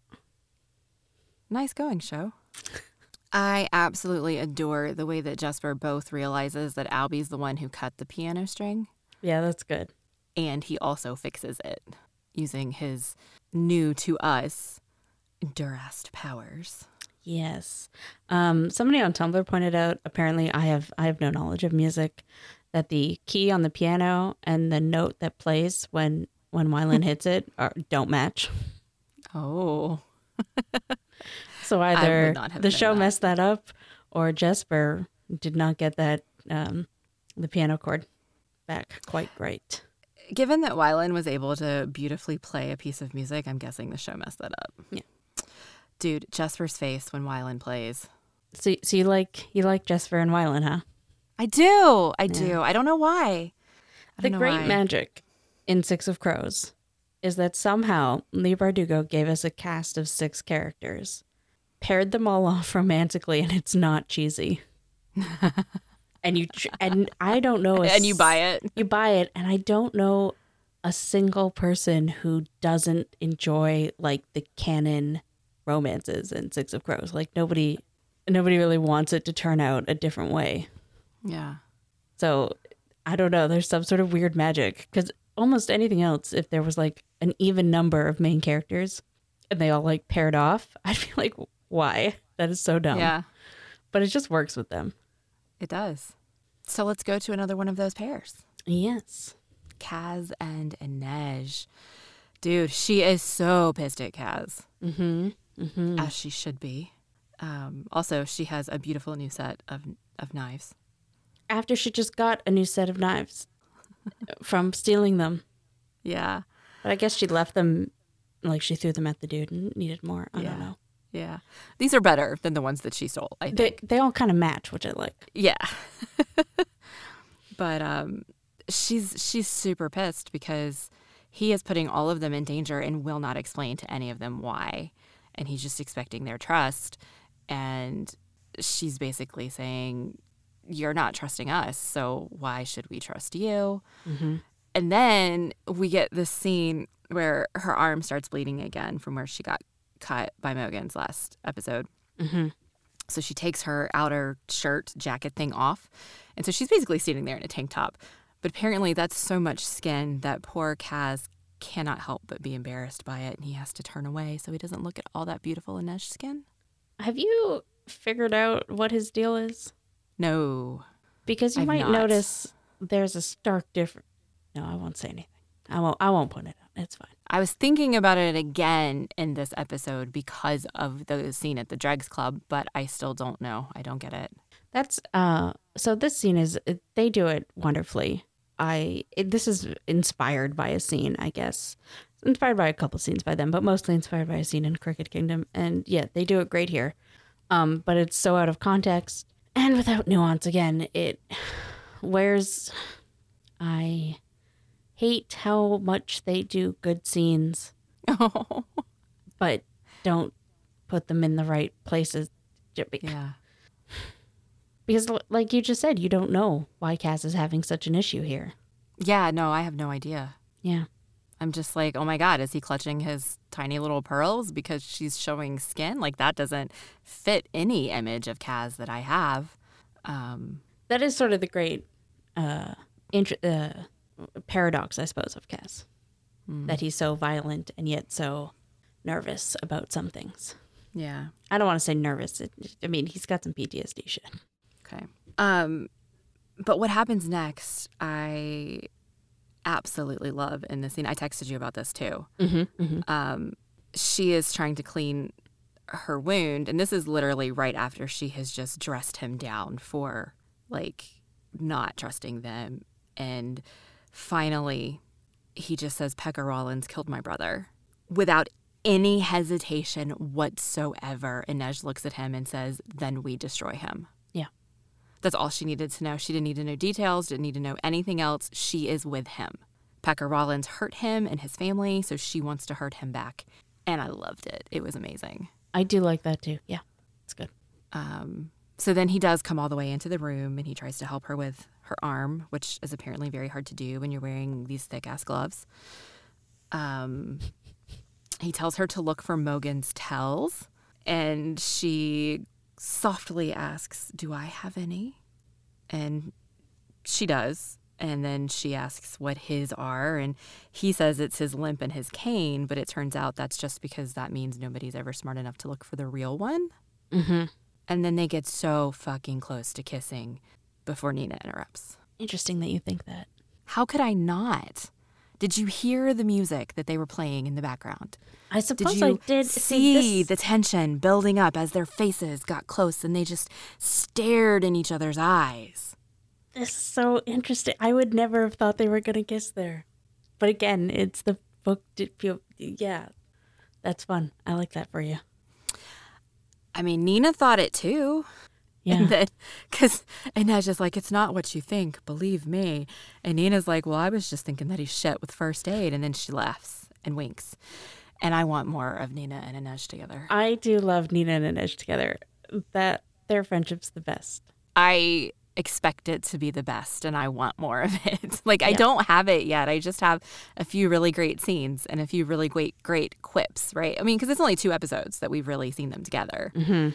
Nice going, show. I absolutely adore the way that Jesper both realizes that Albie's the one who cut the piano string. Yeah, that's good. And he also fixes it using his new to us Durast powers. Yes. Um, somebody on Tumblr pointed out, apparently I have I have no knowledge of music, that the key on the piano and the note that plays when, when Wylan hits it are, don't match. Oh. So either the show that. messed that up or Jesper did not get that um, the piano chord back quite right. Given that Wylan was able to beautifully play a piece of music, I'm guessing the show messed that up. Yeah. Dude, Jesper's face when Wylan plays. So, so you like you like Jesper and Wylan, huh? I do. I yeah. do. I don't know why. I the know great why. magic in Six of Crows is that somehow Leigh Bardugo gave us a cast of six characters, paired them all off romantically, and it's not cheesy. and you tr- and I don't know. A and you buy it. You buy it, and I don't know a single person who doesn't enjoy like the canon romances in Six of Crows. Like nobody nobody really wants it to turn out a different way. Yeah. So I don't know, there's some sort of weird magic, because almost anything else, if there was like an even number of main characters and they all like paired off, I'd be like, why? That is so dumb. Yeah. But it just works with them. It does. So let's go to another one of those pairs. Yes. Kaz and Inej. Dude, she is so pissed at Kaz. Mm-hmm. Mm-hmm. As she should be. Um, also, she has a beautiful new set of of knives. After she just got a new set of knives from stealing them. Yeah. But I guess she left them, like she threw them at the dude and needed more. I yeah. don't know. Yeah. These are better than the ones that she stole, I think. They, they all kind of match, which I like. Yeah. But um, she's she's super pissed because he is putting all of them in danger and will not explain to any of them why. And he's just expecting their trust. And she's basically saying, you're not trusting us, so why should we trust you? Mm-hmm. And then we get this scene where her arm starts bleeding again from where she got cut by Mogan's last episode. Mm-hmm. So she takes her outer shirt jacket thing off. And so she's basically sitting there in a tank top. But apparently that's so much skin that poor Kaz cannot help but be embarrassed by it, and he has to turn away so he doesn't look at all that beautiful Inej skin. Have you figured out what his deal is? No. Because you I've might not. notice there's a stark difference. No, I won't say anything. I won't I won't point it out. It's fine. I was thinking about it again in this episode because of the scene at the Dregs Club, but I still don't know. I don't get it. That's uh so this scene is they do it wonderfully. I it, this is inspired by a scene, I guess. Inspired by a couple scenes by them, but mostly inspired by a scene in Crooked Kingdom. And yeah, they do it great here. Um, but it's so out of context and without nuance again. It where's I hate how much they do good scenes. Oh. But don't put them in the right places. Yeah. Because like you just said, you don't know why Kaz is having such an issue here. Yeah, no, I have no idea. Yeah. I'm just like, oh my God, is he clutching his tiny little pearls because she's showing skin? Like that doesn't fit any image of Kaz that I have. Um, that is sort of the great uh, int- uh, paradox, I suppose, of Kaz. Mm. That he's so violent and yet so nervous about some things. Yeah. I don't want to say nervous. It, I mean, he's got some P T S D shit. Okay. Um, but what happens next, I absolutely love in this scene. I texted you about this too. Mm-hmm, mm-hmm. Um, she is trying to clean her wound, and this is literally right after she has just dressed him down for like not trusting them. And finally, he just says, Pekka Rollins killed my brother without any hesitation whatsoever, Inej looks at him and says, then we destroy him. Yeah. That's all she needed to know. She didn't need to know details, didn't need to know anything else. She is with him. Pekka Rollins hurt him and his family, so she wants to hurt him back. And I loved it. It was amazing. I do like that too. Yeah, it's good. Um, so then he does come all the way into the room and he tries to help her with her arm, which is apparently very hard to do when you're wearing these thick-ass gloves. Um, he tells her to look for Mogan's tells, and she softly asks, do I have any? And she does. And then she asks what his are, and he says it's his limp and his cane, but it turns out that's just because that means nobody's ever smart enough to look for the real one. Mm-hmm. And then they get so fucking close to kissing before Nina interrupts. Interesting that you think that. How could I not? Did you hear the music that they were playing in the background? I suppose did you I did see, see the tension building up as their faces got close and they just stared in each other's eyes. This is so interesting. I would never have thought they were going to kiss there. But again, it's the book. Yeah, that's fun. I like that for you. I mean, Nina thought it too. Yeah. Because Inej is like, it's not what you think. Believe me. And Nina's like, well, I was just thinking that he's shit with first aid. And then she laughs and winks. And I want more of Nina and Inej together. I do love Nina and Inej together. That their friendship's the best. I... expect it to be the best, and I want more of it. Like, yeah. I don't have it yet. I just have a few really great scenes and a few really great, great quips, right? I mean, because it's only two episodes that we've really seen them together. Mm-hmm.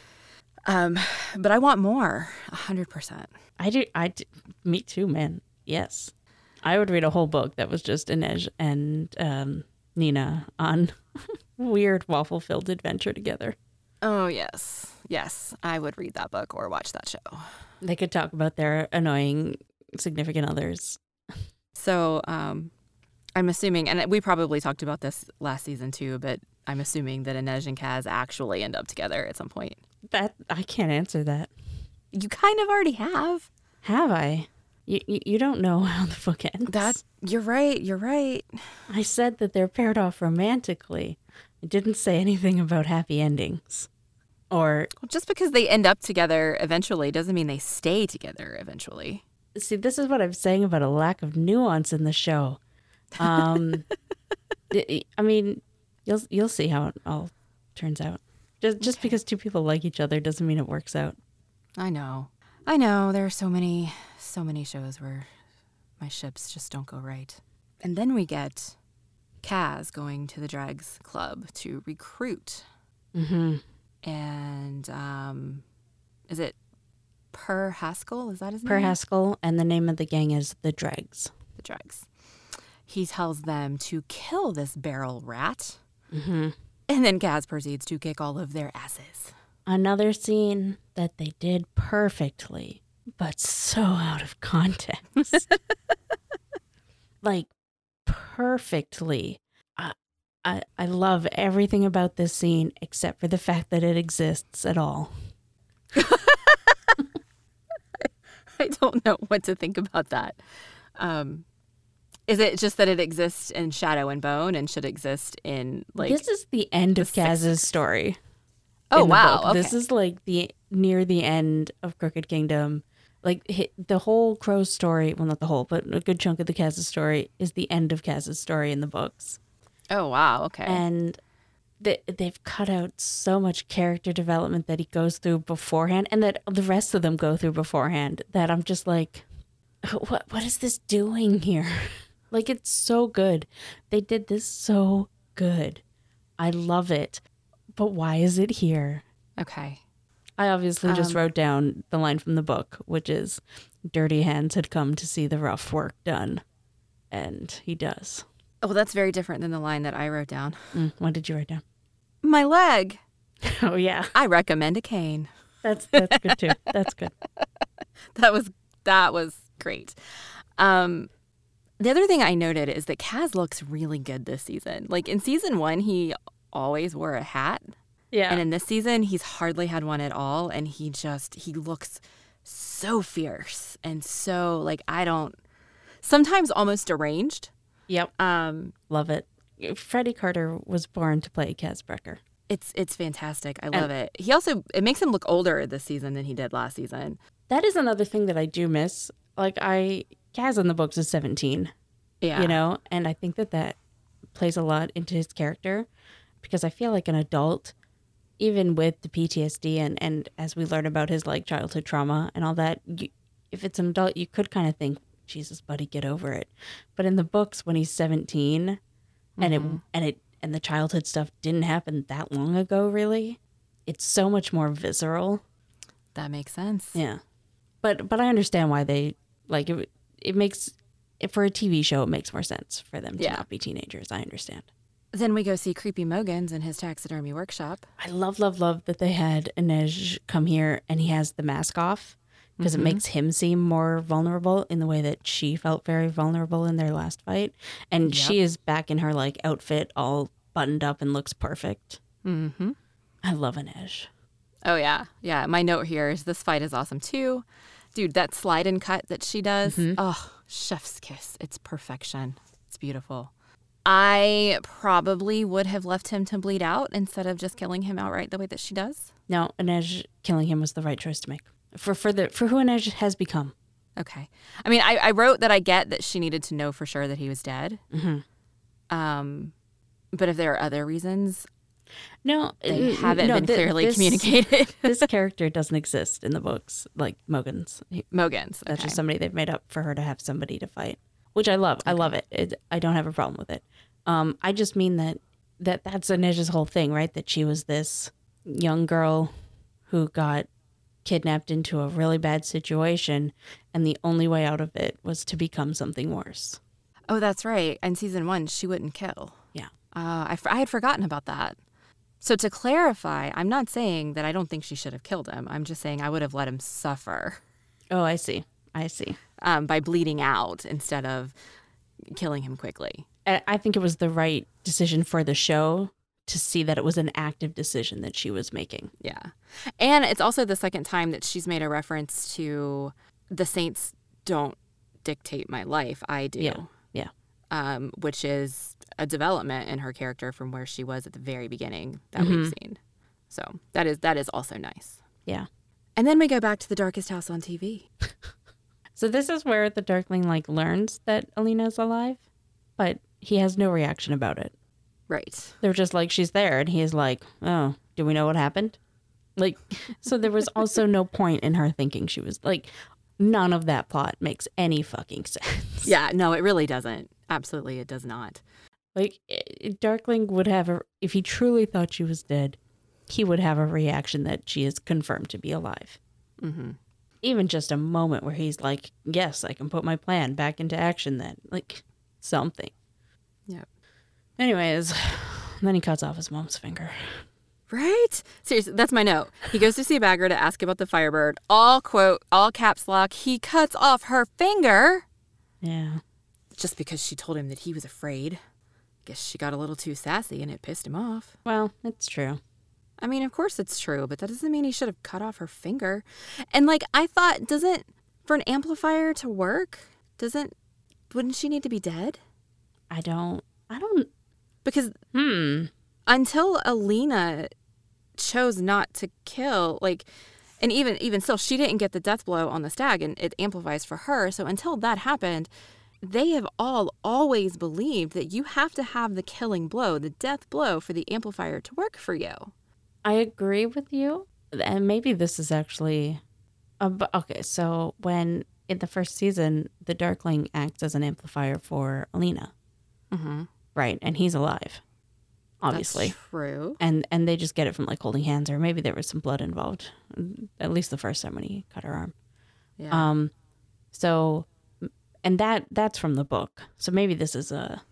Um, but I want more, one hundred percent. I do. I do. Me too, man. Yes. I would read a whole book that was just Inej and um, Nina on weird waffle-filled adventure together. Oh, yes. Yes, I would read that book or watch that show. They could talk about their annoying significant others. So um, I'm assuming, and we probably talked about this last season too, but I'm assuming that Inej and Kaz actually end up together at some point. That I can't answer that. You kind of already have. Have I? You you, you don't know how the book ends. That, you're right. You're right. I said that they're paired off romantically. I didn't say anything about happy endings. Or well, just because they end up together eventually doesn't mean they stay together eventually. See, this is what I'm saying about a lack of nuance in the show. Um, I mean, you'll you'll see how it all turns out. Just just okay. Because two people like each other doesn't mean it works out. I know, I know. There are so many, so many shows where my ships just don't go right. And then we get Kaz going to the Dregs Club to recruit. Mm-hmm. And um, is it Per Haskell? Is that his name? Per Haskell. And the name of the gang is the Dregs. The Dregs. He tells them to kill this barrel rat. Mm-hmm. And then Kaz proceeds to kick all of their asses. Another scene that they did perfectly, but so out of context. Like, perfectly. I, I love everything about this scene except for the fact that it exists at all. I don't know what to think about that. Um, is it just that it exists in Shadow and Bone and should exist in like... This is the end of Kaz's story. Oh, wow. Okay. This is like the near the end of Crooked Kingdom. Like the whole Crow's story, well, not the whole, but a good chunk of the Kaz's story is the end of Kaz's story in the books. Oh, wow. Okay. And they, they've cut out so much character development that he goes through beforehand and that the rest of them go through beforehand that I'm just like, what? what is this doing here? Like, it's so good. They did this so good. I love it. But why is it here? Okay. I obviously um, just wrote down the line from the book, which is, dirty hands had come to see the rough work done. And he does. Well, that's very different than the line that I wrote down. Mm, what did you write down? My leg. Oh, yeah. I recommend a cane. That's that's good, too. That's good. That was that was great. Um, the other thing I noted is that Kaz looks really good this season. Like, in season one, he always wore a hat. Yeah. And in this season, he's hardly had one at all. And he just, he looks so fierce and so, like, I don't, sometimes almost deranged. Yep. Um, Love it. Freddie Carter was born to play Kaz Brecker. It's it's fantastic. I love and it. He also, it makes him look older this season than he did last season. That is another thing that I do miss. Like, I, Kaz in the books is seventeen. Yeah. You know? And I think that that plays a lot into his character because I feel like an adult, even with the P T S D and, and as we learn about his, like, childhood trauma and all that, you, if it's an adult, you could kind of think, Jesus, buddy, get over it. But in the books, when he's seventeen, mm-hmm. and it and it and the childhood stuff didn't happen that long ago, really, it's so much more visceral. That makes sense. Yeah, but but I understand why they like it. It makes it, for a T V show, it makes more sense for them to yeah. not be teenagers. I understand. Then we go see Creepy Mogan's in his taxidermy workshop. I love, love, love that they had Inej come here and he has the mask off. Because mm-hmm. it makes him seem more vulnerable in the way that she felt very vulnerable in their last fight. And yep. she is back in her, like, outfit all buttoned up and looks perfect. Mm-hmm. I love Inej. Oh, yeah. Yeah. My note here is this fight is awesome, too. Dude, that slide and cut that she does. Mm-hmm. Oh, chef's kiss. It's perfection. It's beautiful. I probably would have left him to bleed out instead of just killing him outright the way that she does. No, Inej killing him was the right choice to make. For for the for who Inej has become. Okay. I mean, I, I wrote that I get that she needed to know for sure that he was dead. Mm-hmm. Um, but if there are other reasons, no, they haven't no, been th- clearly this, communicated. This character doesn't exist in the books, like Mogan's. Mogan's. Okay. That's just somebody they've made up for her to have somebody to fight, which I love. Okay. I love it. it. I don't have a problem with it. Um, I just mean that, that that's Inej's whole thing, right? That she was this young girl who got kidnapped into a really bad situation, and the only way out of it was to become something worse. Oh, that's right. In season one, she wouldn't kill. Yeah. Uh, I, f- I had forgotten about that. So to clarify, I'm not saying that I don't think she should have killed him. I'm just saying I would have let him suffer. Oh, I see. I see. Um, by bleeding out instead of killing him quickly. I think it was the right decision for the show to see that it was an active decision that she was making. Yeah. And it's also the second time that she's made a reference to the saints don't dictate my life, I do. Yeah, yeah. Um, which is a development in her character from where she was at the very beginning that mm-hmm. we've seen. So that is that is also nice. Yeah. And then we go back to the darkest house on T V. So this is where the Darkling, like, learns that Alina's alive, but he has no reaction about it. Right. They're just like, she's there. And he's like, oh, do we know what happened? Like, so there was also no point in her thinking she was, like, none of that plot makes any fucking sense. Yeah, no, it really doesn't. Absolutely, it does not. Like, Darkling would have, a, if he truly thought she was dead, he would have a reaction that she is confirmed to be alive. Mm-hmm. Even just a moment where he's like, yes, I can put my plan back into action then. Like, something. Yep. Anyways, then he cuts off his mom's finger. Right? Seriously, that's my note. He goes to see Bagra to ask about the Firebird. All quote, all caps lock, he cuts off her finger. Yeah. Just because she told him that he was afraid. Guess she got a little too sassy and it pissed him off. Well, it's true. I mean, of course it's true, but that doesn't mean he should have cut off her finger. And, like, I thought, doesn't, for an amplifier to work, doesn't, wouldn't she need to be dead? I don't, I don't. Because hmm. until Alina chose not to kill, like, and even even still, she didn't get the death blow on the stag, and it amplifies for her. So until that happened, they have all always believed that you have to have the killing blow, the death blow, for the amplifier to work for you. I agree with you. And maybe this is actually... Uh, okay, so when, in the first season, the Darkling acts as an amplifier for Alina. Mm-hmm. Right, and he's alive, obviously. That's true. And and they just get it from, like, holding hands, or maybe there was some blood involved, at least the first time when he cut her arm. Yeah. Um, so, and that that's from the book. So maybe this is a,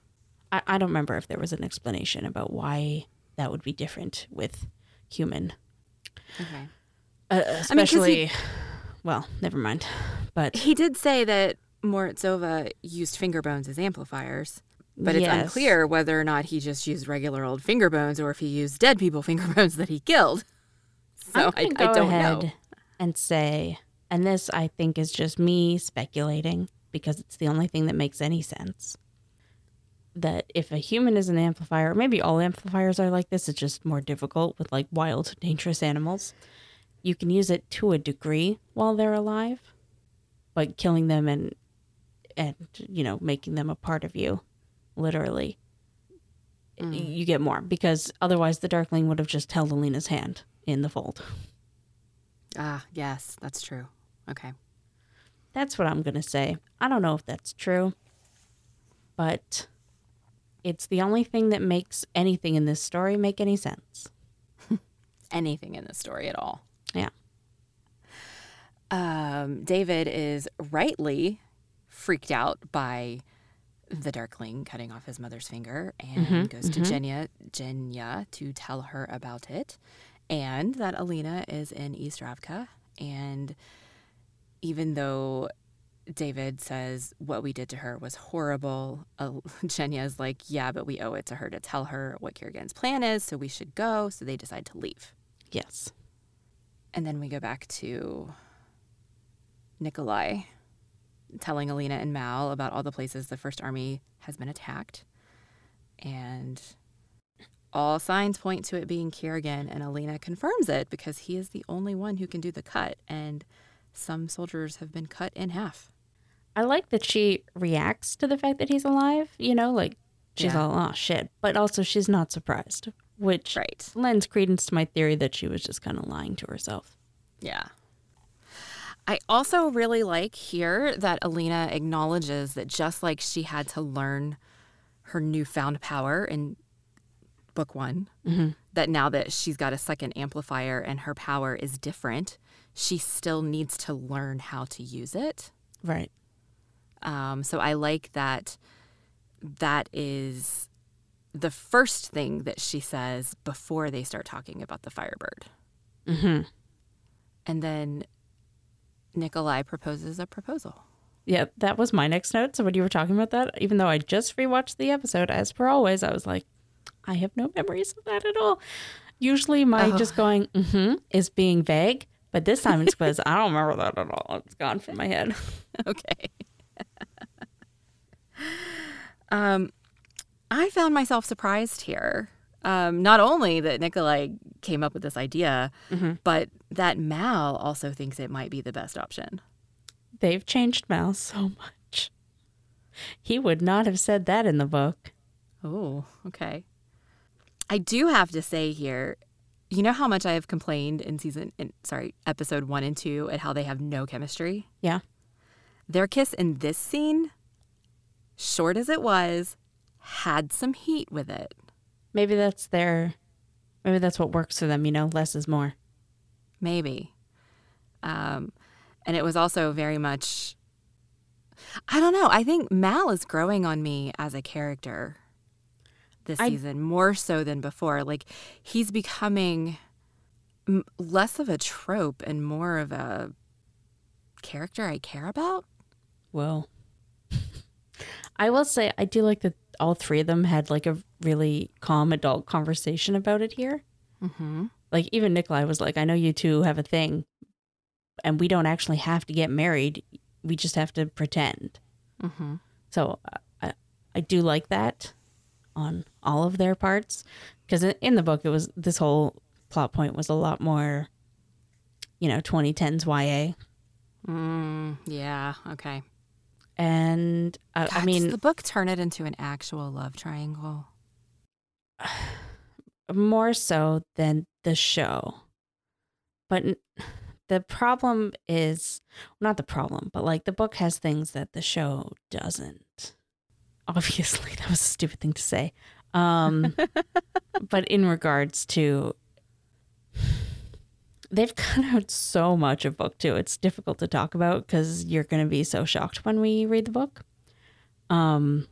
I, I don't remember if there was an explanation about why that would be different with human. Okay. Uh, especially, I mean, 'cause he, well, never mind. But he did say that Morozova used finger bones as amplifiers. But it's yes. unclear whether or not he just used regular old finger bones or if he used dead people finger bones that he killed. So I, I don't ahead know. And say, and this I think is just me speculating because it's the only thing that makes any sense. that if a human is an amplifier, maybe all amplifiers are like this, it's just more difficult with like wild, dangerous animals. You can use it to a degree while they're alive, but killing them and, and you know, making them a part of you, literally, mm. you get more. Because otherwise the Darkling would have just held Alina's hand in the fold. Ah, yes, that's true. Okay. That's what I'm going to say. I don't know if that's true, but it's the only thing that makes anything in this story make any sense. Anything in this story at all. Yeah. Um, David is rightly freaked out by the Darkling cutting off his mother's finger and mm-hmm, goes mm-hmm. to Genya, Genya to tell her about it and that Alina is in East Ravka. And even though David says what we did to her was horrible, uh, Genya is like, yeah, but we owe it to her to tell her what Kirigan's plan is, so we should go. So they decide to leave. Yes. And then we go back to Nikolai telling Alina and Mal about all the places the First Army has been attacked. And all signs point to it being Kirigan, and Alina confirms it because he is the only one who can do the cut, and some soldiers have been cut in half. I like that she reacts to the fact that he's alive, you know, like she's yeah. all, oh, shit. But also she's not surprised, which right. lends credence to my theory that she was just kind of lying to herself. Yeah. I also really like here that Alina acknowledges that just like she had to learn her newfound power in book one, mm-hmm. that now that she's got a second amplifier and her power is different, she still needs to learn how to use it. Right. Um, so I like that that is the first thing that she says before they start talking about the Firebird. Mm-hmm. And then Nikolai proposes a proposal. Yeah, that was my next note. So when you were talking about that, even though I just rewatched the episode, as per always, I was like, I have no memories of that at all. Usually my oh. just going, mm-hmm, is being vague. But this time it's because I don't remember that at all. It's gone from my head. Okay. um, I found myself surprised here. Um, not only that Nikolai came up with this idea, mm-hmm. but that Mal also thinks it might be the best option. They've changed Mal so much. He would not have said that in the book. Oh, okay. I do have to say here, you know how much I have complained in season, in, sorry, episode one and two at how they have no chemistry? Yeah. Their kiss in this scene, short as it was, had some heat with it. Maybe that's their, maybe that's what works for them, you know, less is more. Maybe. Um, and it was also very much, I don't know, I think Mal is growing on me as a character this I, season, more so than before. Like, he's becoming m- less of a trope and more of a character I care about. Well, I will say I do like that all three of them had like a really calm adult conversation about it here. Mm-hmm. Like even Nikolai was like, I know you two have a thing and we don't actually have to get married. We just have to pretend. Mm-hmm. So I, I do like that on all of their parts, because in the book, it was this whole plot point was a lot more, you know, twenty tens Y A. Mm, yeah. Okay. And uh, God, I mean, does the book turn it into an actual love triangle? More so than the show. But the problem is not the problem, but like the book has things that the show doesn't. Obviously, that was a stupid thing to say. Um, but in regards to, they've cut out so much of book two. It's difficult to talk about because you're going to be so shocked when we read the book. Um,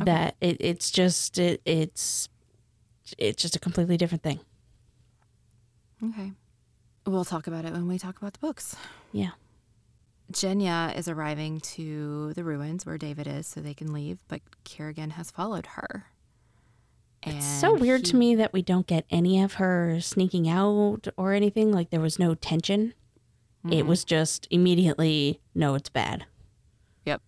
okay. That it, it's just it, it's it's just a completely different thing. Okay, we'll talk about it when we talk about the books. Yeah. Genya is arriving to the ruins where David is, so they can leave. But Kirigan has followed her. And it's so weird he... to me that we don't get any of her sneaking out or anything. Like, there was no tension. Mm-hmm. It was just immediately, no, it's bad. Yep.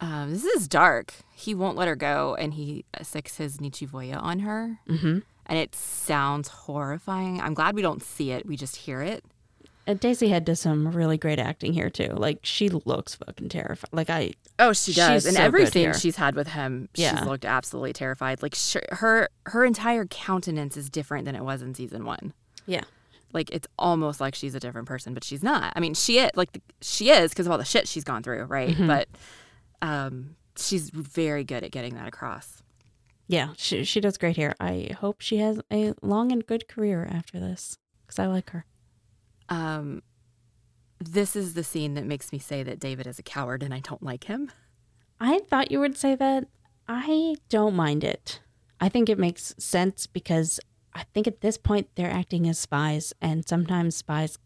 Um, this is dark. He won't let her go, and he sticks his Nichivoya on her. Mm-hmm. And it sounds horrifying. I'm glad we don't see it. We just hear it. And Daisy Head does some really great acting here, too. Like, she looks fucking terrified. Like, I... Oh, she does. And so everything she's had with him, yeah. she's looked absolutely terrified. Like, sh- her her entire countenance is different than it was in season one. Yeah. Like, it's almost like she's a different person, but she's not. I mean, she is. Like, she is because of all the shit she's gone through, right? Mm-hmm. But um, she's very good at getting that across. Yeah, she she does great here. I hope she has a long and good career after this because I like her. Um, this is the scene that makes me say that David is a coward and I don't like him. I thought you would say that. I don't mind it. I think it makes sense because I think at this point they're acting as spies, and sometimes spies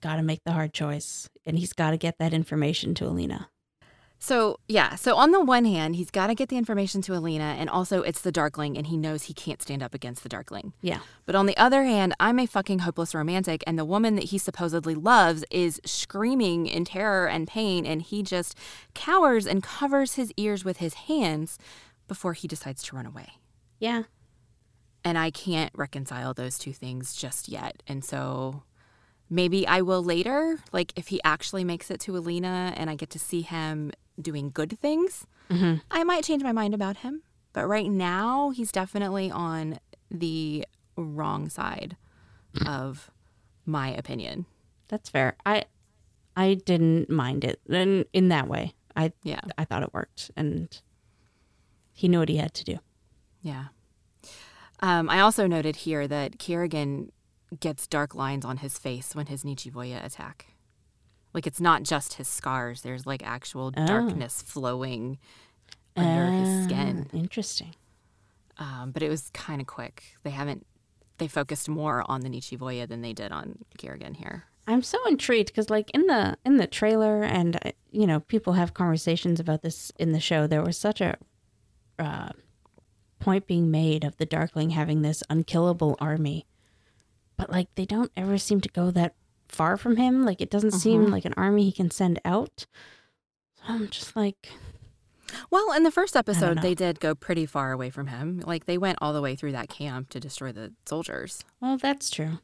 got to make the hard choice, and he's got to get that information to Alina. So, yeah. So on the one hand, he's got to get the information to Alina, and also it's the Darkling, and he knows he can't stand up against the Darkling. Yeah. But on the other hand, I'm a fucking hopeless romantic, and the woman that he supposedly loves is screaming in terror and pain, and he just cowers and covers his ears with his hands before he decides to run away. Yeah. And I can't reconcile those two things just yet, and so... Maybe I will later, like if he actually makes it to Alina and I get to see him doing good things, mm-hmm. I might change my mind about him. But right now, he's definitely on the wrong side of my opinion. That's fair. I I didn't mind it in, in that way. I yeah. I thought it worked, and he knew what he had to do. Yeah. Um, I also noted here that Kirigan gets dark lines on his face when his Nichivoya attack. Like, it's not just his scars. There's, like, actual oh. darkness flowing under uh, his skin. Interesting. Um, but it was kind of quick. They haven't... They focused more on the Nichivoya than they did on Kirigan here. I'm so intrigued because, like, in the in the trailer and, you know, people have conversations about this in the show, there was such a... Uh, point being made of the Darkling having this unkillable army. But, like, they don't ever seem to go that far from him. Like, it doesn't uh-huh. seem like an army he can send out. So I'm just like... Well, in the first episode, they did go pretty far away from him. Like, they went all the way through that camp to destroy the soldiers. Well, that's true.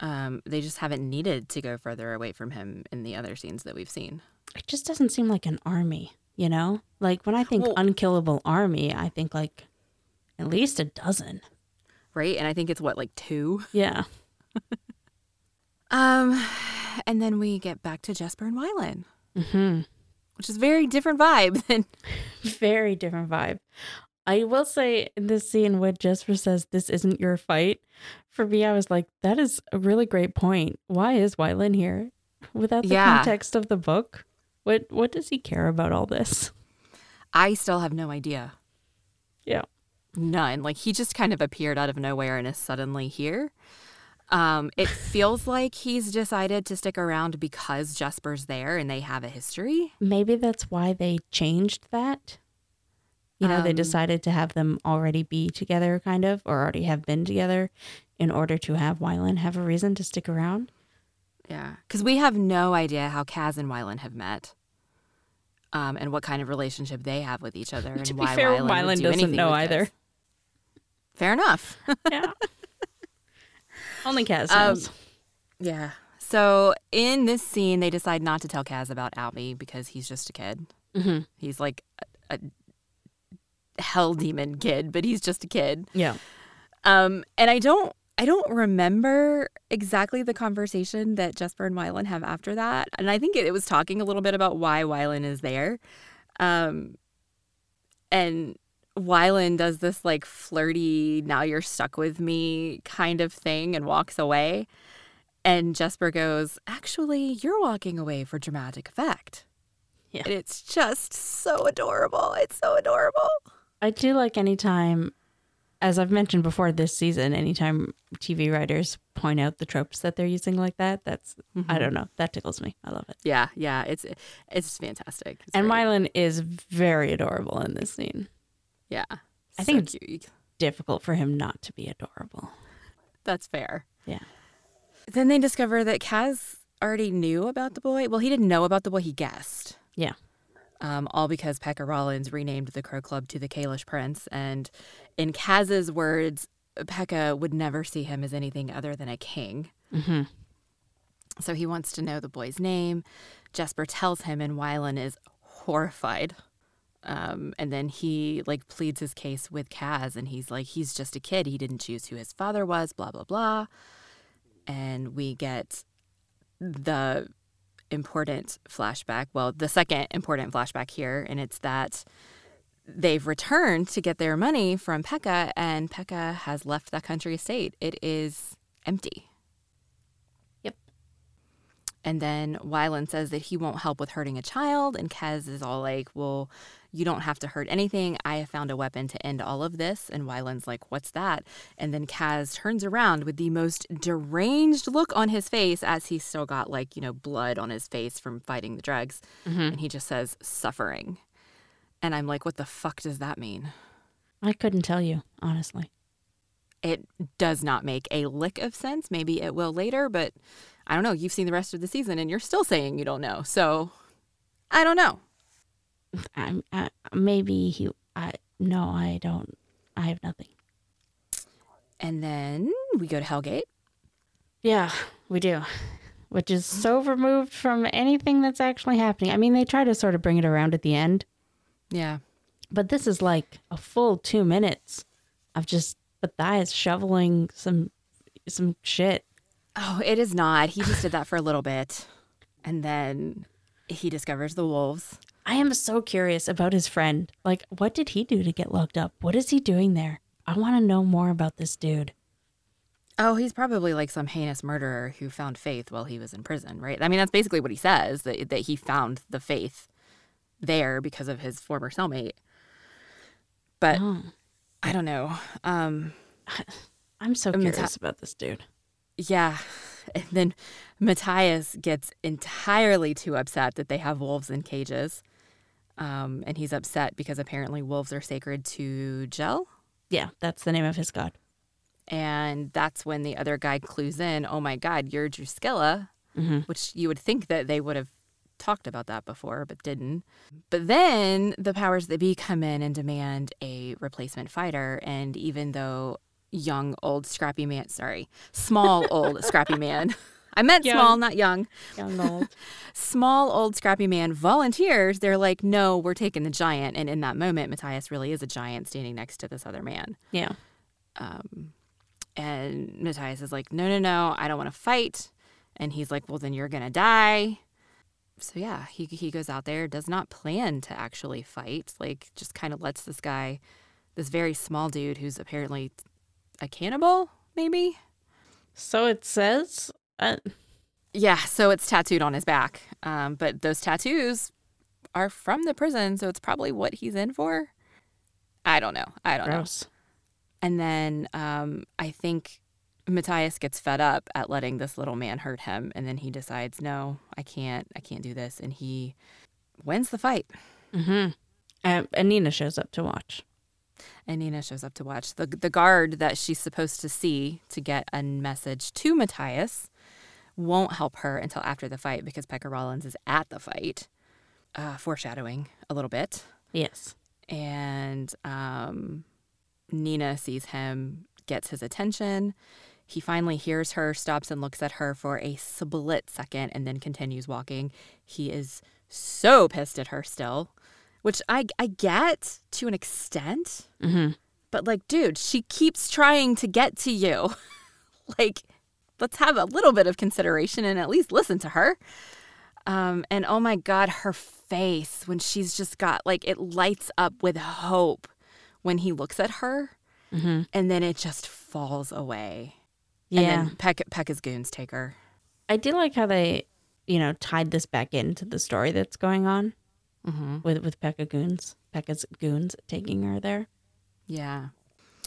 Um, they just haven't needed to go further away from him in the other scenes that we've seen. It just doesn't seem like an army, you know? Like, when I think well, unkillable army, I think, like, at least a dozen. Right, and I think it's what, like two? Yeah. um, and then we get back to Jesper and Wylan, mm-hmm. which is very different vibe than very different vibe. I will say in this scene where Jesper says, "This isn't your fight," for me, I was like, "That is a really great point. Why is Wylan here without the yeah. context of the book? What what does he care about all this?" I still have no idea. Yeah. None. Like, he just kind of appeared out of nowhere and is suddenly here. Um, it feels like he's decided to stick around because Jesper's there and they have a history. Maybe that's why they changed that. You know, um, they decided to have them already be together, kind of, or already have been together in order to have Wylan have a reason to stick around. Yeah. Because we have no idea how Kaz and Wylan have met. Um, and what kind of relationship they have with each other. And to be why fair, Wylan would do doesn't know either. This. Fair enough. Yeah. Only Kaz knows. Um, yeah. So in this scene, they decide not to tell Kaz about Albie because he's just a kid. Mm-hmm. He's like a, a hell demon kid, but he's just a kid. Yeah. Um, and I don't I don't remember exactly the conversation that Jesper and Wylan have after that. And I think it, it was talking a little bit about why Wylan is there. Um, and Wylan does this, like, flirty, now you're stuck with me kind of thing and walks away. And Jesper goes, actually, you're walking away for dramatic effect. Yeah. And it's just so adorable. It's so adorable. I do like any time... As I've mentioned before this season, anytime T V writers point out the tropes that they're using like that, that's, mm-hmm. I don't know, that tickles me. I love it. Yeah, yeah, it's it's fantastic. It's and great. Wylan is very adorable in this scene. Yeah. I so think cute. It's difficult for him not to be adorable. That's fair. Yeah. Then they discover that Kaz already knew about the boy. Well, he didn't know about the boy, he guessed. Yeah. um, all because Pekka Rollins renamed the Crow Club to the Kalish Prince. And in Kaz's words, Pekka would never see him as anything other than a king. Mm-hmm. So he wants to know the boy's name. Jesper tells him, and Wylan is horrified. Um, and then he, like, pleads his case with Kaz, and he's like, he's just a kid. He didn't choose who his father was, blah, blah, blah. And we get the important flashback. Well, the second important flashback here, and it's that they've returned to get their money from Pekka, and Pekka has left the country estate. It is empty. And then Wylan says that he won't help with hurting a child. And Kaz is all like, well, you don't have to hurt anything. I have found a weapon to end all of this. And Wylan's like, what's that? And then Kaz turns around with the most deranged look on his face, as he's still got, like, you know, blood on his face from fighting the dregs. Mm-hmm. And he just says, suffering. And I'm like, what the fuck does that mean? I couldn't tell you, honestly. It does not make a lick of sense. Maybe it will later, but I don't know. You've seen the rest of the season, and you're still saying you don't know. So, I don't know. I'm, I, maybe he... I, no, I don't. I have nothing. And then we go to Hellgate. Yeah, we do. Which is so removed from anything that's actually happening. I mean, they try to sort of bring it around at the end. Yeah. But this is like a full two minutes of just Matthias shoveling some some shit. Oh, it is not. He just did that for a little bit. And then he discovers the wolves. I am so curious about his friend. Like, what did he do to get locked up? What is he doing there? I want to know more about this dude. Oh, he's probably like some heinous murderer who found faith while he was in prison, right? I mean, that's basically what he says, that, that he found the faith there because of his former cellmate. But oh. I don't know. Um, I'm so curious Matt- about this dude. Yeah, and then Matthias gets entirely too upset that they have wolves in cages, um, and he's upset because apparently wolves are sacred to Jel. Yeah, that's the name of his god. And that's when the other guy clues in, oh my god, you're Druskilla, mm-hmm. which you would think that they would have talked about that before, but didn't. But then the powers that be come in and demand a replacement fighter, and even though... Young, old, scrappy man. Sorry. Small, old, scrappy man. I meant young. Small, not young. Young, old. Small, old, scrappy man volunteers. They're like, no, we're taking the giant. And in that moment, Matthias really is a giant standing next to this other man. Yeah. Um, and Matthias is like, no, no, no, I don't want to fight. And he's like, well, then you're going to die. So, yeah, he he goes out there, does not plan to actually fight. Like, just kind of lets this guy, this very small dude who's apparently... a cannibal, maybe? So it says? Uh... Yeah, so it's tattooed on his back. Um, but those tattoos are from the prison, so it's probably what he's in for. I don't know. I don't Gross. know. And then um, I think Matthias gets fed up at letting this little man hurt him, and then he decides, no, I can't. I can't do this. And he wins the fight. Mm-hmm. Um, and Nina shows up to watch. And Nina shows up to watch. The the guard that she's supposed to see to get a message to Matthias won't help her until after the fight because Pekka Rollins is at the fight. Uh, foreshadowing a little bit. Yes. And um, Nina sees him, gets his attention. He finally hears her, stops and looks at her for a split second, and then continues walking. He is so pissed at her still. Which I, I get to an extent, mm-hmm. but like, dude, she keeps trying to get to you. Like, let's have a little bit of consideration and at least listen to her. Um, and oh my God, her face when she's just got, like, it lights up with hope when he looks at her. Mm-hmm. And then it just falls away. Yeah. And then Peck, Pekka's goons take her. I do like how they, you know, tied this back into the story that's going on. Mm-hmm. With with Pekka goons, Pekka's goons taking her there. Yeah.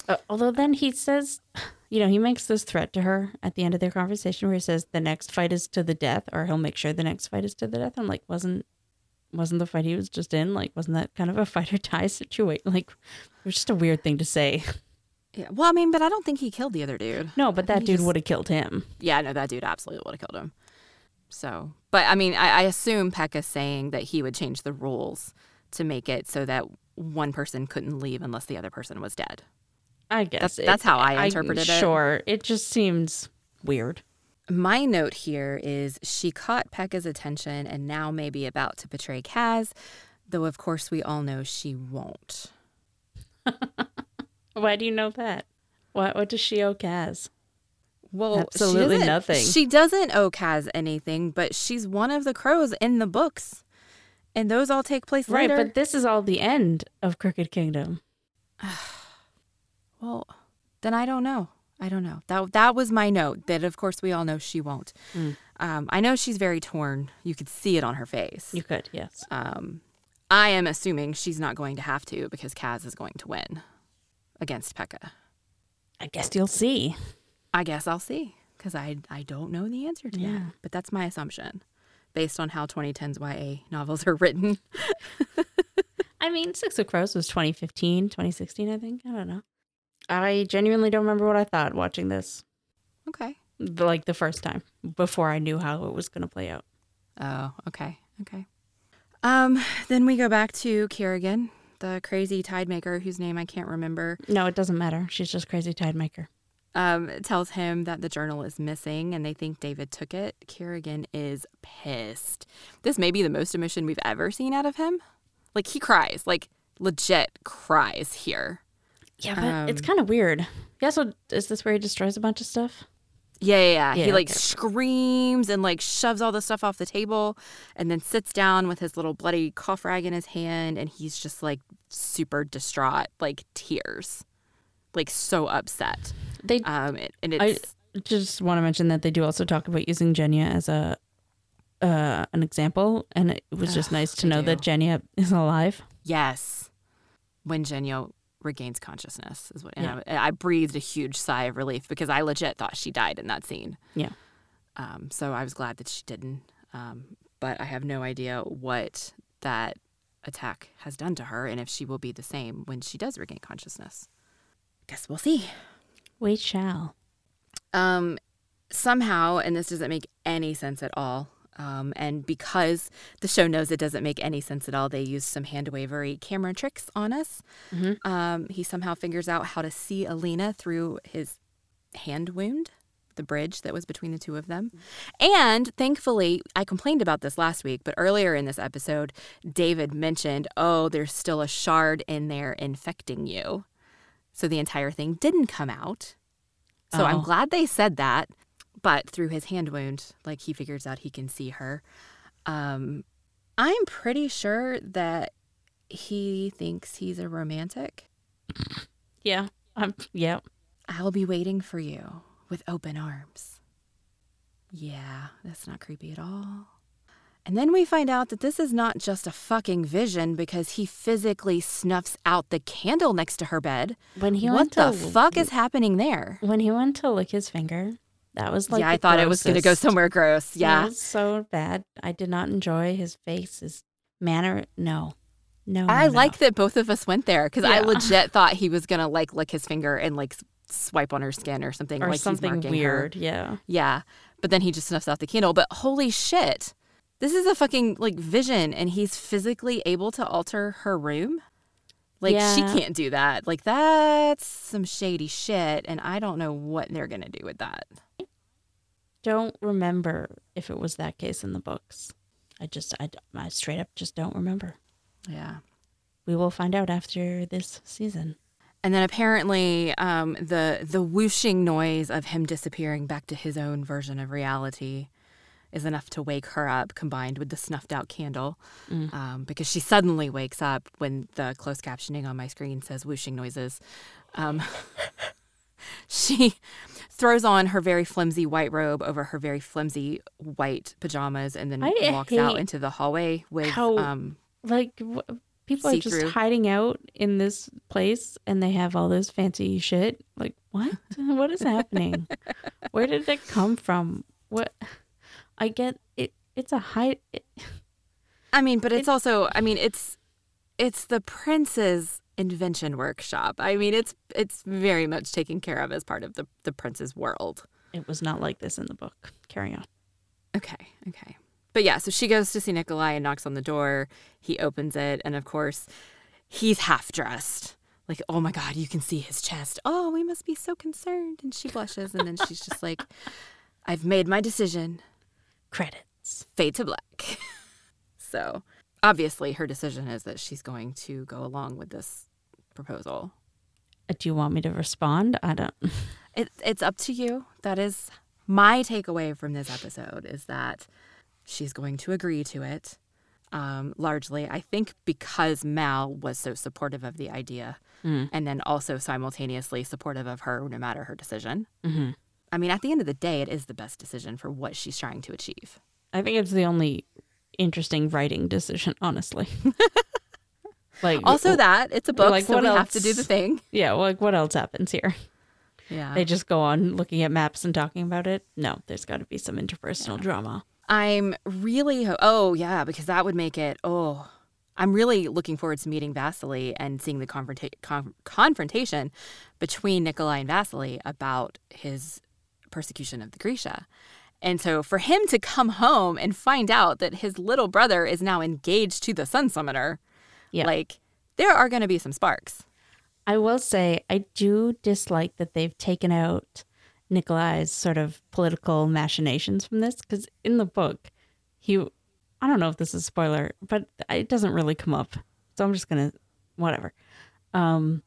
Uh, although then he says, you know, he makes this threat to her at the end of their conversation where he says the next fight is to the death, or he'll make sure the next fight is to the death. I'm like, wasn't wasn't the fight he was just in, like, wasn't that kind of a fight or die situation? Like, it was just a weird thing to say. Yeah. Well, I mean, but I don't think he killed the other dude. No, but that dude just... would have killed him. Yeah, no, that dude absolutely would have killed him. So, but I mean, I, I assume Pekka's saying that he would change the rules to make it so that one person couldn't leave unless the other person was dead. I guess that's, it, that's how I interpreted I, it. Sure, it just seems weird. My note here is she caught Pekka's attention and now may be about to betray Kaz, though of course we all know she won't. Why do you know that? What what does she owe Kaz? Well, absolutely she nothing. She doesn't owe Kaz anything, but she's one of the crows in the books, and those all take place right, later. Right, but this is all the end of Crooked Kingdom. Well, then I don't know. I don't know. That that was my note, that of course we all know she won't. Mm. Um, I know she's very torn. You could see it on her face. You could, yes. Um, I am assuming she's not going to have to because Kaz is going to win against Pekka. I guess you'll see. I guess I'll see because I, I don't know the answer to yeah. that. But that's my assumption based on how twenty tens Y A novels are written. I mean, Six of Crows was twenty fifteen, twenty sixteen, I think. I don't know. I genuinely don't remember what I thought watching this. Okay. Like the first time before I knew how it was going to play out. Oh, okay. Okay. Um, then we go back to Kirigan, the crazy tide maker whose name I can't remember. No, it doesn't matter. She's just crazy tide maker. Um, tells him that the journal is missing and they think David took it. Kirigan is pissed. This may be the most emotion we've ever seen out of him. Like he cries, like legit cries here. Yeah, but um, it's kind of weird. Yeah, so is this where he destroys a bunch of stuff? Yeah, yeah, yeah. yeah he, like, okay. screams and, like, shoves all the stuff off the table and then sits down with his little bloody cough rag in his hand, and he's just, like, super distraught, like, tears. Like, so upset. They, um, it, and it's, I just want to mention that they do also talk about using Genya as a uh, an example, and it was just ugh, nice to know do. that Genya is alive. Yes. When Genya regains consciousness is what yeah. and I, I breathed a huge sigh of relief because I legit thought she died in that scene. Yeah. Um, so I was glad that she didn't. Um, but I have no idea what that attack has done to her and if she will be the same when she does regain consciousness. Guess we'll see. We shall. Um, somehow, and this doesn't make any sense at all, Um, and because the show knows it doesn't make any sense at all, they used some hand-wavery camera tricks on us. Mm-hmm. Um, he somehow figures out how to see Alina through his hand wound, the bridge that was between the two of them. Mm-hmm. And thankfully, I complained about this last week, but earlier in this episode, David mentioned, oh, there's still a shard in there infecting you. So the entire thing didn't come out. So oh. I'm glad they said that. But through his hand wound, like, he figures out he can see her. Um, I'm pretty sure that he thinks he's a romantic. Yeah. Um, yeah. I'll be waiting for you with open arms. Yeah, that's not creepy at all. And then we find out that this is not just a fucking vision because he physically snuffs out the candle next to her bed. When he What the to, fuck is happening there? When he went to lick his finger... That was like yeah, I thought grossest. It was going to go somewhere gross. Yeah. It was so bad. I did not enjoy his face, his manner. No. No. I no, like no. that both of us went there because yeah. I legit thought he was going to like lick his finger and like swipe on her skin or something. Or like something he's marking weird. Her. Yeah. Yeah. But then he just snuffs out the candle. But holy shit. This is a fucking like vision and he's physically able to alter her room. Like yeah. she can't do that. Like that's some shady shit and I don't know what they're going to do with that. Don't remember if it was that case in the books. I just, I, I straight up just don't remember. Yeah. We will find out after this season. And then apparently um, the the whooshing noise of him disappearing back to his own version of reality is enough to wake her up combined with the snuffed out candle mm. um, because she suddenly wakes up when the closed captioning on my screen says whooshing noises. Um She throws on her very flimsy white robe over her very flimsy white pajamas and then I walks out into the hallway with how, um like w- people see-through. Are just hiding out in this place and they have all this fancy shit. Like what? What is happening? Where did it come from? What? I get it. It's a high. It, I mean, but it's it, also. I mean, it's it's the prince's invention workshop. I mean, it's it's very much taken care of as part of the, the prince's world. It was not like this in the book. Carry on. Okay, okay. But yeah, so she goes to see Nikolai and knocks on the door. He opens it, and of course, he's half-dressed. Like, oh my God, you can see his chest. Oh, we must be so concerned. And she blushes, and then she's just like, I've made my decision. Credits. Fade to black. So, obviously, her decision is that she's going to go along with this proposal. Do you want me to respond? I don't... It, it's up to you. That is my takeaway from this episode, is that she's going to agree to it, um, largely, I think, because Mal was so supportive of the idea mm. and then also simultaneously supportive of her no matter her decision. Mm-hmm. I mean, at the end of the day, it is the best decision for what she's trying to achieve. I think it's the only interesting writing decision, honestly. Like also that. It's a book, like, so we else? have to do the thing. Yeah, well, like, what else happens here? Yeah. They just go on looking at maps and talking about it? No, there's got to be some interpersonal yeah. drama. I'm really, ho- oh yeah, because that would make it, oh, I'm really looking forward to meeting Vasily and seeing the confronta- con- confrontation between Nikolai and Vasily about his persecution of the Grisha. And so for him to come home and find out that his little brother is now engaged to the Sun Summoner, yeah. like, there are going to be some sparks. I will say, I do dislike that they've taken out Nikolai's sort of political machinations from this, because in the book, he, I don't know if this is a spoiler, but it doesn't really come up. So I'm just going to, whatever. Um,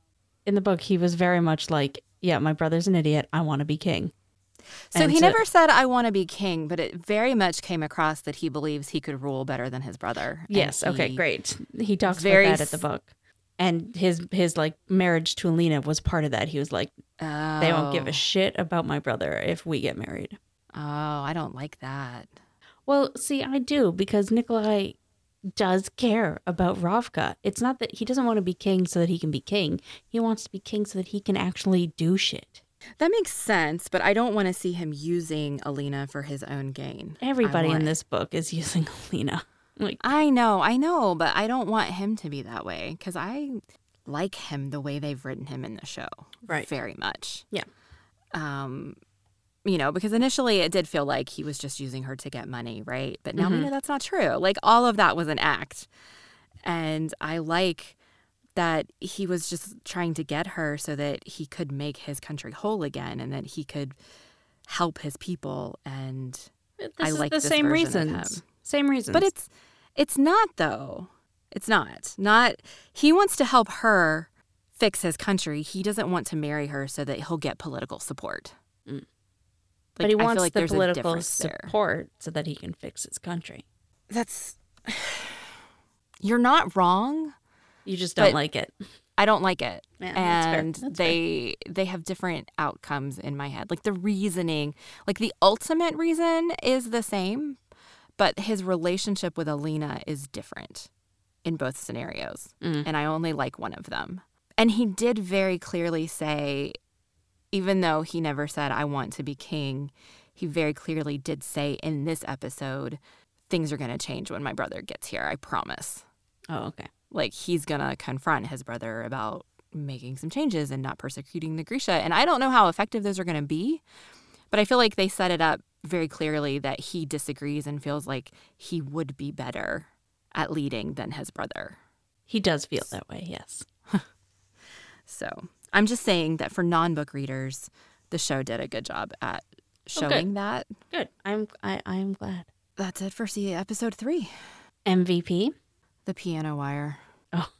in the book, he was very much like, yeah, my brother's an idiot. I want to be king. So and he to, never said, I want to be king, but it very much came across that he believes he could rule better than his brother. Yes. He, okay, great. He talks very about that at the book. And his, his like, marriage to Alina was part of that. He was like, oh. they won't give a shit about my brother if we get married. Oh, I don't like that. Well, see, I do, because Nikolai does care about Ravka. It's not that he doesn't want to be king so that he can be king. He wants to be king so that he can actually do shit. That makes sense, but I don't want to see him using Alina for his own gain. Everybody in this book is using Alina. Like, I know, I know, but I don't want him to be that way, because I like him the way they've written him in the show. Right. Very much. Yeah. Um, you know, because initially it did feel like he was just using her to get money, right? But now mm-hmm. we know that's not true. Like, all of that was an act. And I like that he was just trying to get her so that he could make his country whole again and that he could help his people. And this I like the this same reasons. Same reasons. But it's it's not, though. It's not. Not he wants to help her fix his country. He doesn't want to marry her so that he'll get political support. Mm. Like, but he wants like the political support there. So that he can fix his country. That's... You're not wrong. You just don't like it. I don't like it. Yeah, and that's fair. That's they fair. They have different outcomes in my head. Like, the reasoning, like the ultimate reason is the same. But his relationship with Alina is different in both scenarios. Mm. And I only like one of them. And he did very clearly say, even though he never said, I want to be king, he very clearly did say in this episode, things are going to change when my brother gets here, I promise. Oh, okay. Like, he's going to confront his brother about making some changes and not persecuting the Grisha. And I don't know how effective those are going to be, but I feel like they set it up very clearly that he disagrees and feels like he would be better at leading than his brother. He does feel that way, yes. So I'm just saying that for non-book readers, the show did a good job at showing oh, good. that. Good. I'm I, I'm glad. That's it for see episode three. M V P? The piano wire. Oh.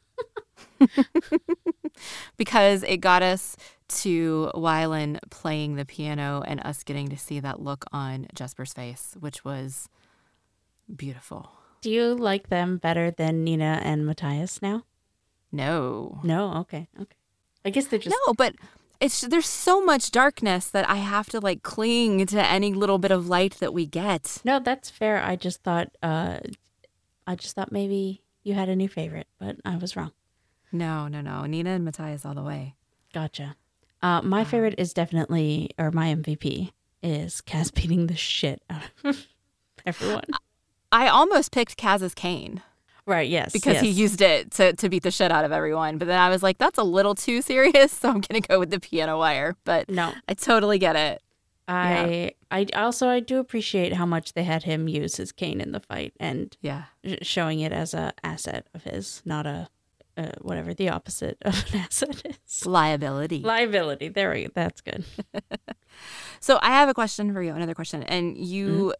Because it got us to Wylan playing the piano and us getting to see that look on Jesper's face, which was beautiful. Do you like them better than Nina and Matthias now? No. No? Okay. Okay. I guess they're just... No, but it's there's so much darkness that I have to, like, cling to any little bit of light that we get. No, that's fair. I just thought, uh, I just thought maybe you had a new favorite, but I was wrong. No, no, no. Nina and Matthias all the way. Gotcha. Uh, my wow. favorite is definitely, or my M V P, is Kaz beating the shit out of everyone. I almost picked Kaz's cane. Right, yes. Because yes. he used it to, to beat the shit out of everyone. But then I was like, that's a little too serious, so I'm going to go with the piano wire. But no, I totally get it. I, yeah. I also, I do appreciate how much they had him use his cane in the fight and yeah. showing it as a asset of his, not a, uh, whatever the opposite of an asset is. Liability. Liability. There we go. That's good. So I have a question for you, another question, and you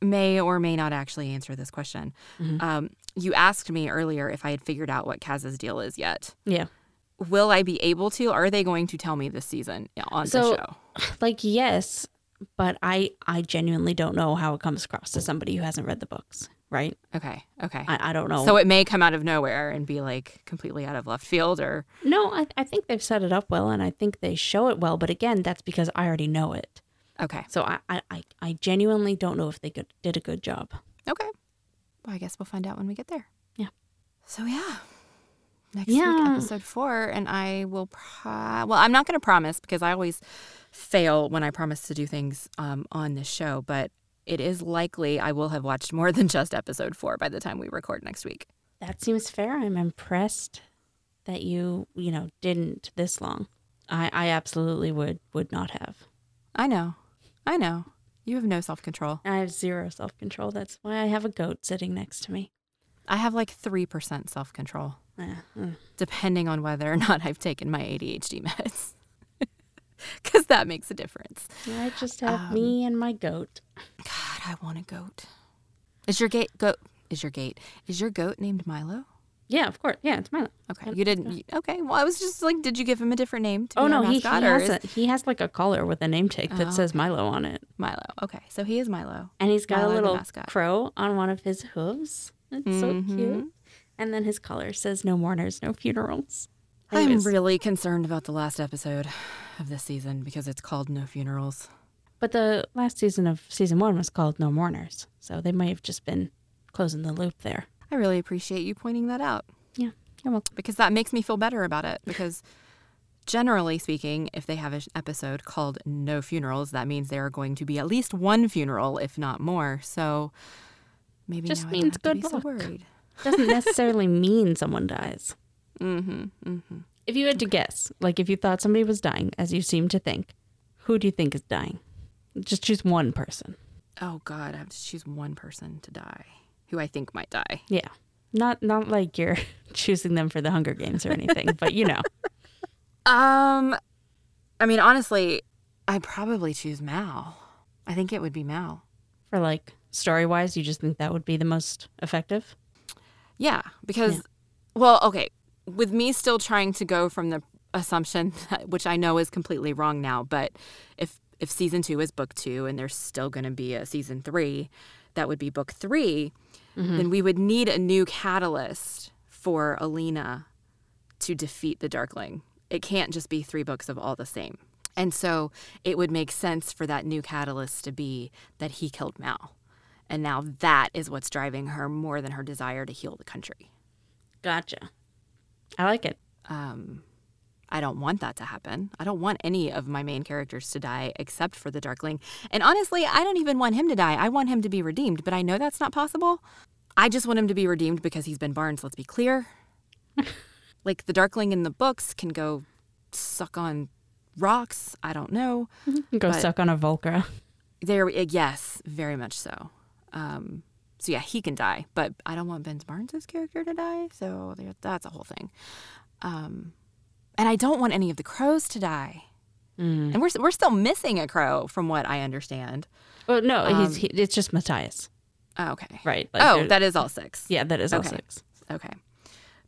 mm-hmm. may or may not actually answer this question. Mm-hmm. Um, you asked me earlier if I had figured out what Kaz's deal is yet. Yeah. Will I be able to? Are they going to tell me this season on so, the show? Like, yes, but I, I genuinely don't know how it comes across to somebody who hasn't read the books, right? Okay, okay. I, I don't know. So it may come out of nowhere and be, like, completely out of left field or... No, I, I think they've set it up well, and I think they show it well. But again, that's because I already know it. Okay. So I, I, I genuinely don't know if they could, did a good job. Okay. Well, I guess we'll find out when we get there. Yeah. So, yeah. Next yeah. week, episode four, and I will pro- well, I'm not going to promise because I always fail when I promise to do things um, on this show, but it is likely I will have watched more than just episode four by the time we record next week. That seems fair. I'm impressed that you, you know, didn't this long. I, I absolutely would, would not have. I know. I know. You have no self-control. I have zero self-control. That's why I have a goat sitting next to me. I have like three percent self-control. Depending on whether or not I've taken my A D H D meds, because that makes a difference. I just have um, me and my goat. God, I want a goat. Is your gate goat? Is your gate? Is your goat named Milo? Yeah, of course. Yeah, it's Milo. Okay, you didn't. You, okay, well, I was just like, did you give him a different name? To oh no, he, he has a, he has like a collar with a name tag that oh, says Milo on it. Milo. Okay, so he is Milo, and he's got Milo, a little crow on one of his hooves. That's mm-hmm. so cute. And then his collar says, no mourners, no funerals. Anyways. I'm really concerned about the last episode of this season because it's called No Funerals. But the last season of season one was called No Mourners. So they might have just been closing the loop there. I really appreciate you pointing that out. Yeah, you're welcome. Because that makes me feel better about it. Because generally speaking, if they have an episode called No Funerals, that means there are going to be at least one funeral, if not more. So maybe just now means I don't have good to be so worried. Doesn't necessarily mean someone dies. Mm-hmm, mm-hmm. If you had to guess, like if you thought somebody was dying, as you seem to think, who do you think is dying? Just choose one person. Oh, God, I have to choose one person to die who I think might die. Yeah. Not not like you're choosing them for the Hunger Games or anything, but you know. Um, I mean, honestly, I'd probably choose Mal. I think it would be Mal. For like story-wise, you just think that would be the most effective? Yeah, because, yeah. well, okay, with me still trying to go from the assumption, that, which I know is completely wrong now, but if if season two is book two and there's still going to be a season three, that would be book three, mm-hmm. then we would need a new catalyst for Alina to defeat the Darkling. It can't just be three books of all the same. And so it would make sense for that new catalyst to be that he killed Mal. And now that is what's driving her more than her desire to heal the country. Gotcha. I like it. Um, I don't want that to happen. I don't want any of my main characters to die except for the Darkling. And honestly, I don't even want him to die. I want him to be redeemed, but I know that's not possible. I just want him to be redeemed because he's been Barnes, let's be clear. Like, the Darkling in the books can go suck on rocks. I don't know. Go suck on a Volcra. There, yes, very much so. Um, so yeah, he can die, but I don't want Ben Barnes' character to die. So there, that's a whole thing. Um, and I don't want any of the crows to die. Mm. And we're we're still missing a crow, from what I understand. Well, no, um, he's he, it's just Matthias. Oh, okay, right. Like, oh, that is all six. Yeah, that is okay. all six. Okay,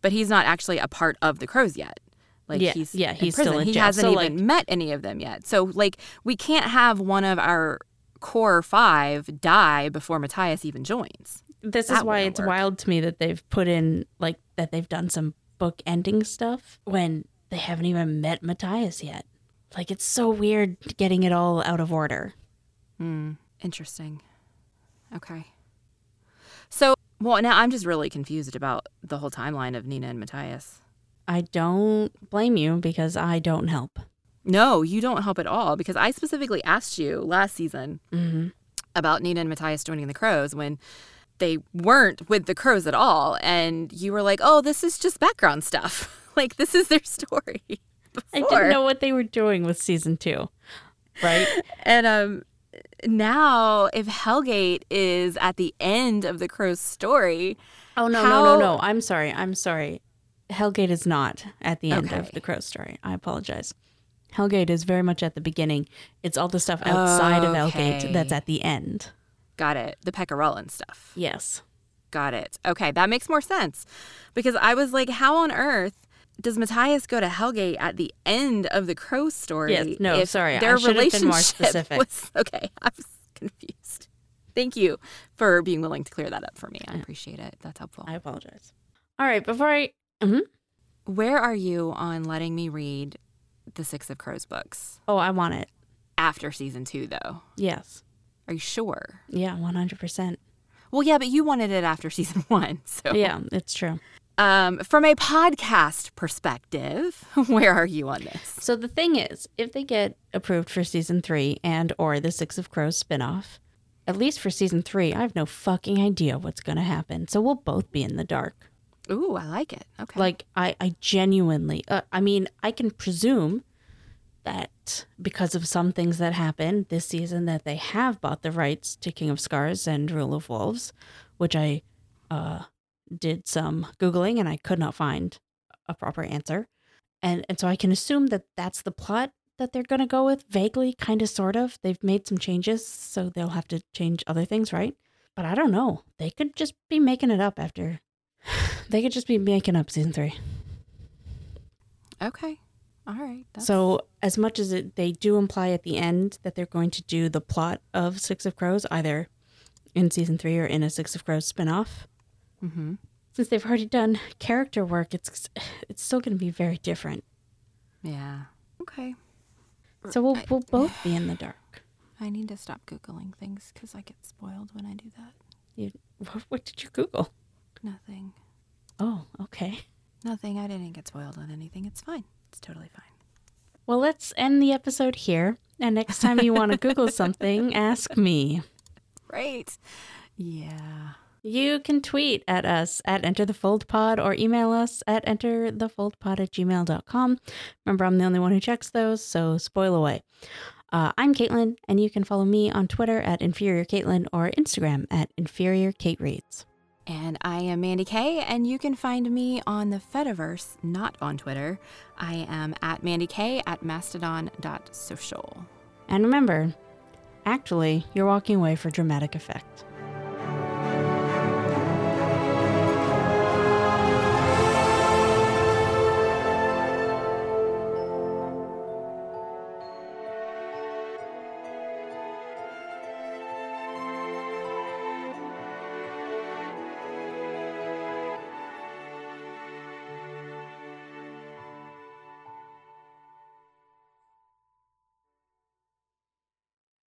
but he's not actually a part of the crows yet. Like yeah, he's yeah, in he's prison. still in he jail. He hasn't so, even like, met any of them yet. So like, we can't have one of our core five die before Matthias even joins. This that is why it's work. wild to me that they've put in, like, that they've done some book ending stuff when they haven't even met Matthias yet. Like, it's so weird getting it all out of order. Hmm. Interesting. Okay. So, well, now I'm just really confused about the whole timeline of Nina and Matthias. I don't blame you because I don't help. No, you don't help at all, because I specifically asked you last season mm-hmm. about Nina and Matthias joining the Crows when they weren't with the Crows at all. And you were like, oh, this is just background stuff. Like, this is their story before. I didn't know what they were doing with season two. Right? And um, now, if Hellgate is at the end of the Crow's story... Oh, no, how... no, no, no. I'm sorry. I'm sorry. Hellgate is not at the end okay. of the Crow's story. I apologize. Hellgate is very much at the beginning. It's all the stuff outside okay. of Hellgate that's at the end. Got it. The Pekka Rollins stuff. Yes. Got it. Okay, that makes more sense. Because I was like, how on earth does Matthias go to Hellgate at the end of the Crow story? Yes, no, if sorry. Their I should relationship have been more specific. Was, okay, I was confused. Thank you for being willing to clear that up for me. I appreciate it. That's helpful. I apologize. All right, before I... Mm-hmm. Where are you on letting me read the Six of Crows books? Oh, I want it. After season two, though. Yes. Are you sure? Yeah, one hundred percent. Well, yeah, but you wanted it after season one. So yeah, it's true. Um, from a podcast perspective, where are you on this? So the thing is, if they get approved for season three and or the Six of Crows spinoff, at least for season three, I have no fucking idea what's going to happen. So we'll both be in the dark. Ooh, I like it. Okay. Like, I, I genuinely, uh, I mean, I can presume that because of some things that happened this season that they have bought the rights to King of Scars and Rule of Wolves, which I... uh. did some Googling and I could not find a proper answer. And and so I can assume that that's the plot that they're going to go with, vaguely, kind of, sort of. They've made some changes, so they'll have to change other things, right? But I don't know. They could just be making it up after. They could just be making up season three. Okay. All right. That's... So as much as it, they do imply at the end that they're going to do the plot of Six of Crows, either in season three or in a Six of Crows spinoff, mm-hmm. since they've already done character work, it's it's still going to be very different. Yeah. Okay. So we'll I, we'll both be in the dark. I need to stop Googling things because I get spoiled when I do that. You what, what did you Google? Nothing. Oh, okay. Nothing. I didn't get spoiled on anything. It's fine. It's totally fine. Well, let's end the episode here. And next time you want to Google something, ask me. Right. Yeah. You can tweet at us at EnterTheFoldPod or email us at enterthefoldpod at gmail dot com. Remember, I'm the only one who checks those, so spoil away. Uh, I'm Caitlin, and you can follow me on Twitter at InferiorCaitlin or Instagram at InferiorKateReads. And I am Mandy Kay, and you can find me on the Fediverse, not on Twitter. I am at Mandy Kay at mastodon dot social. And remember, actually, you're walking away for dramatic effect.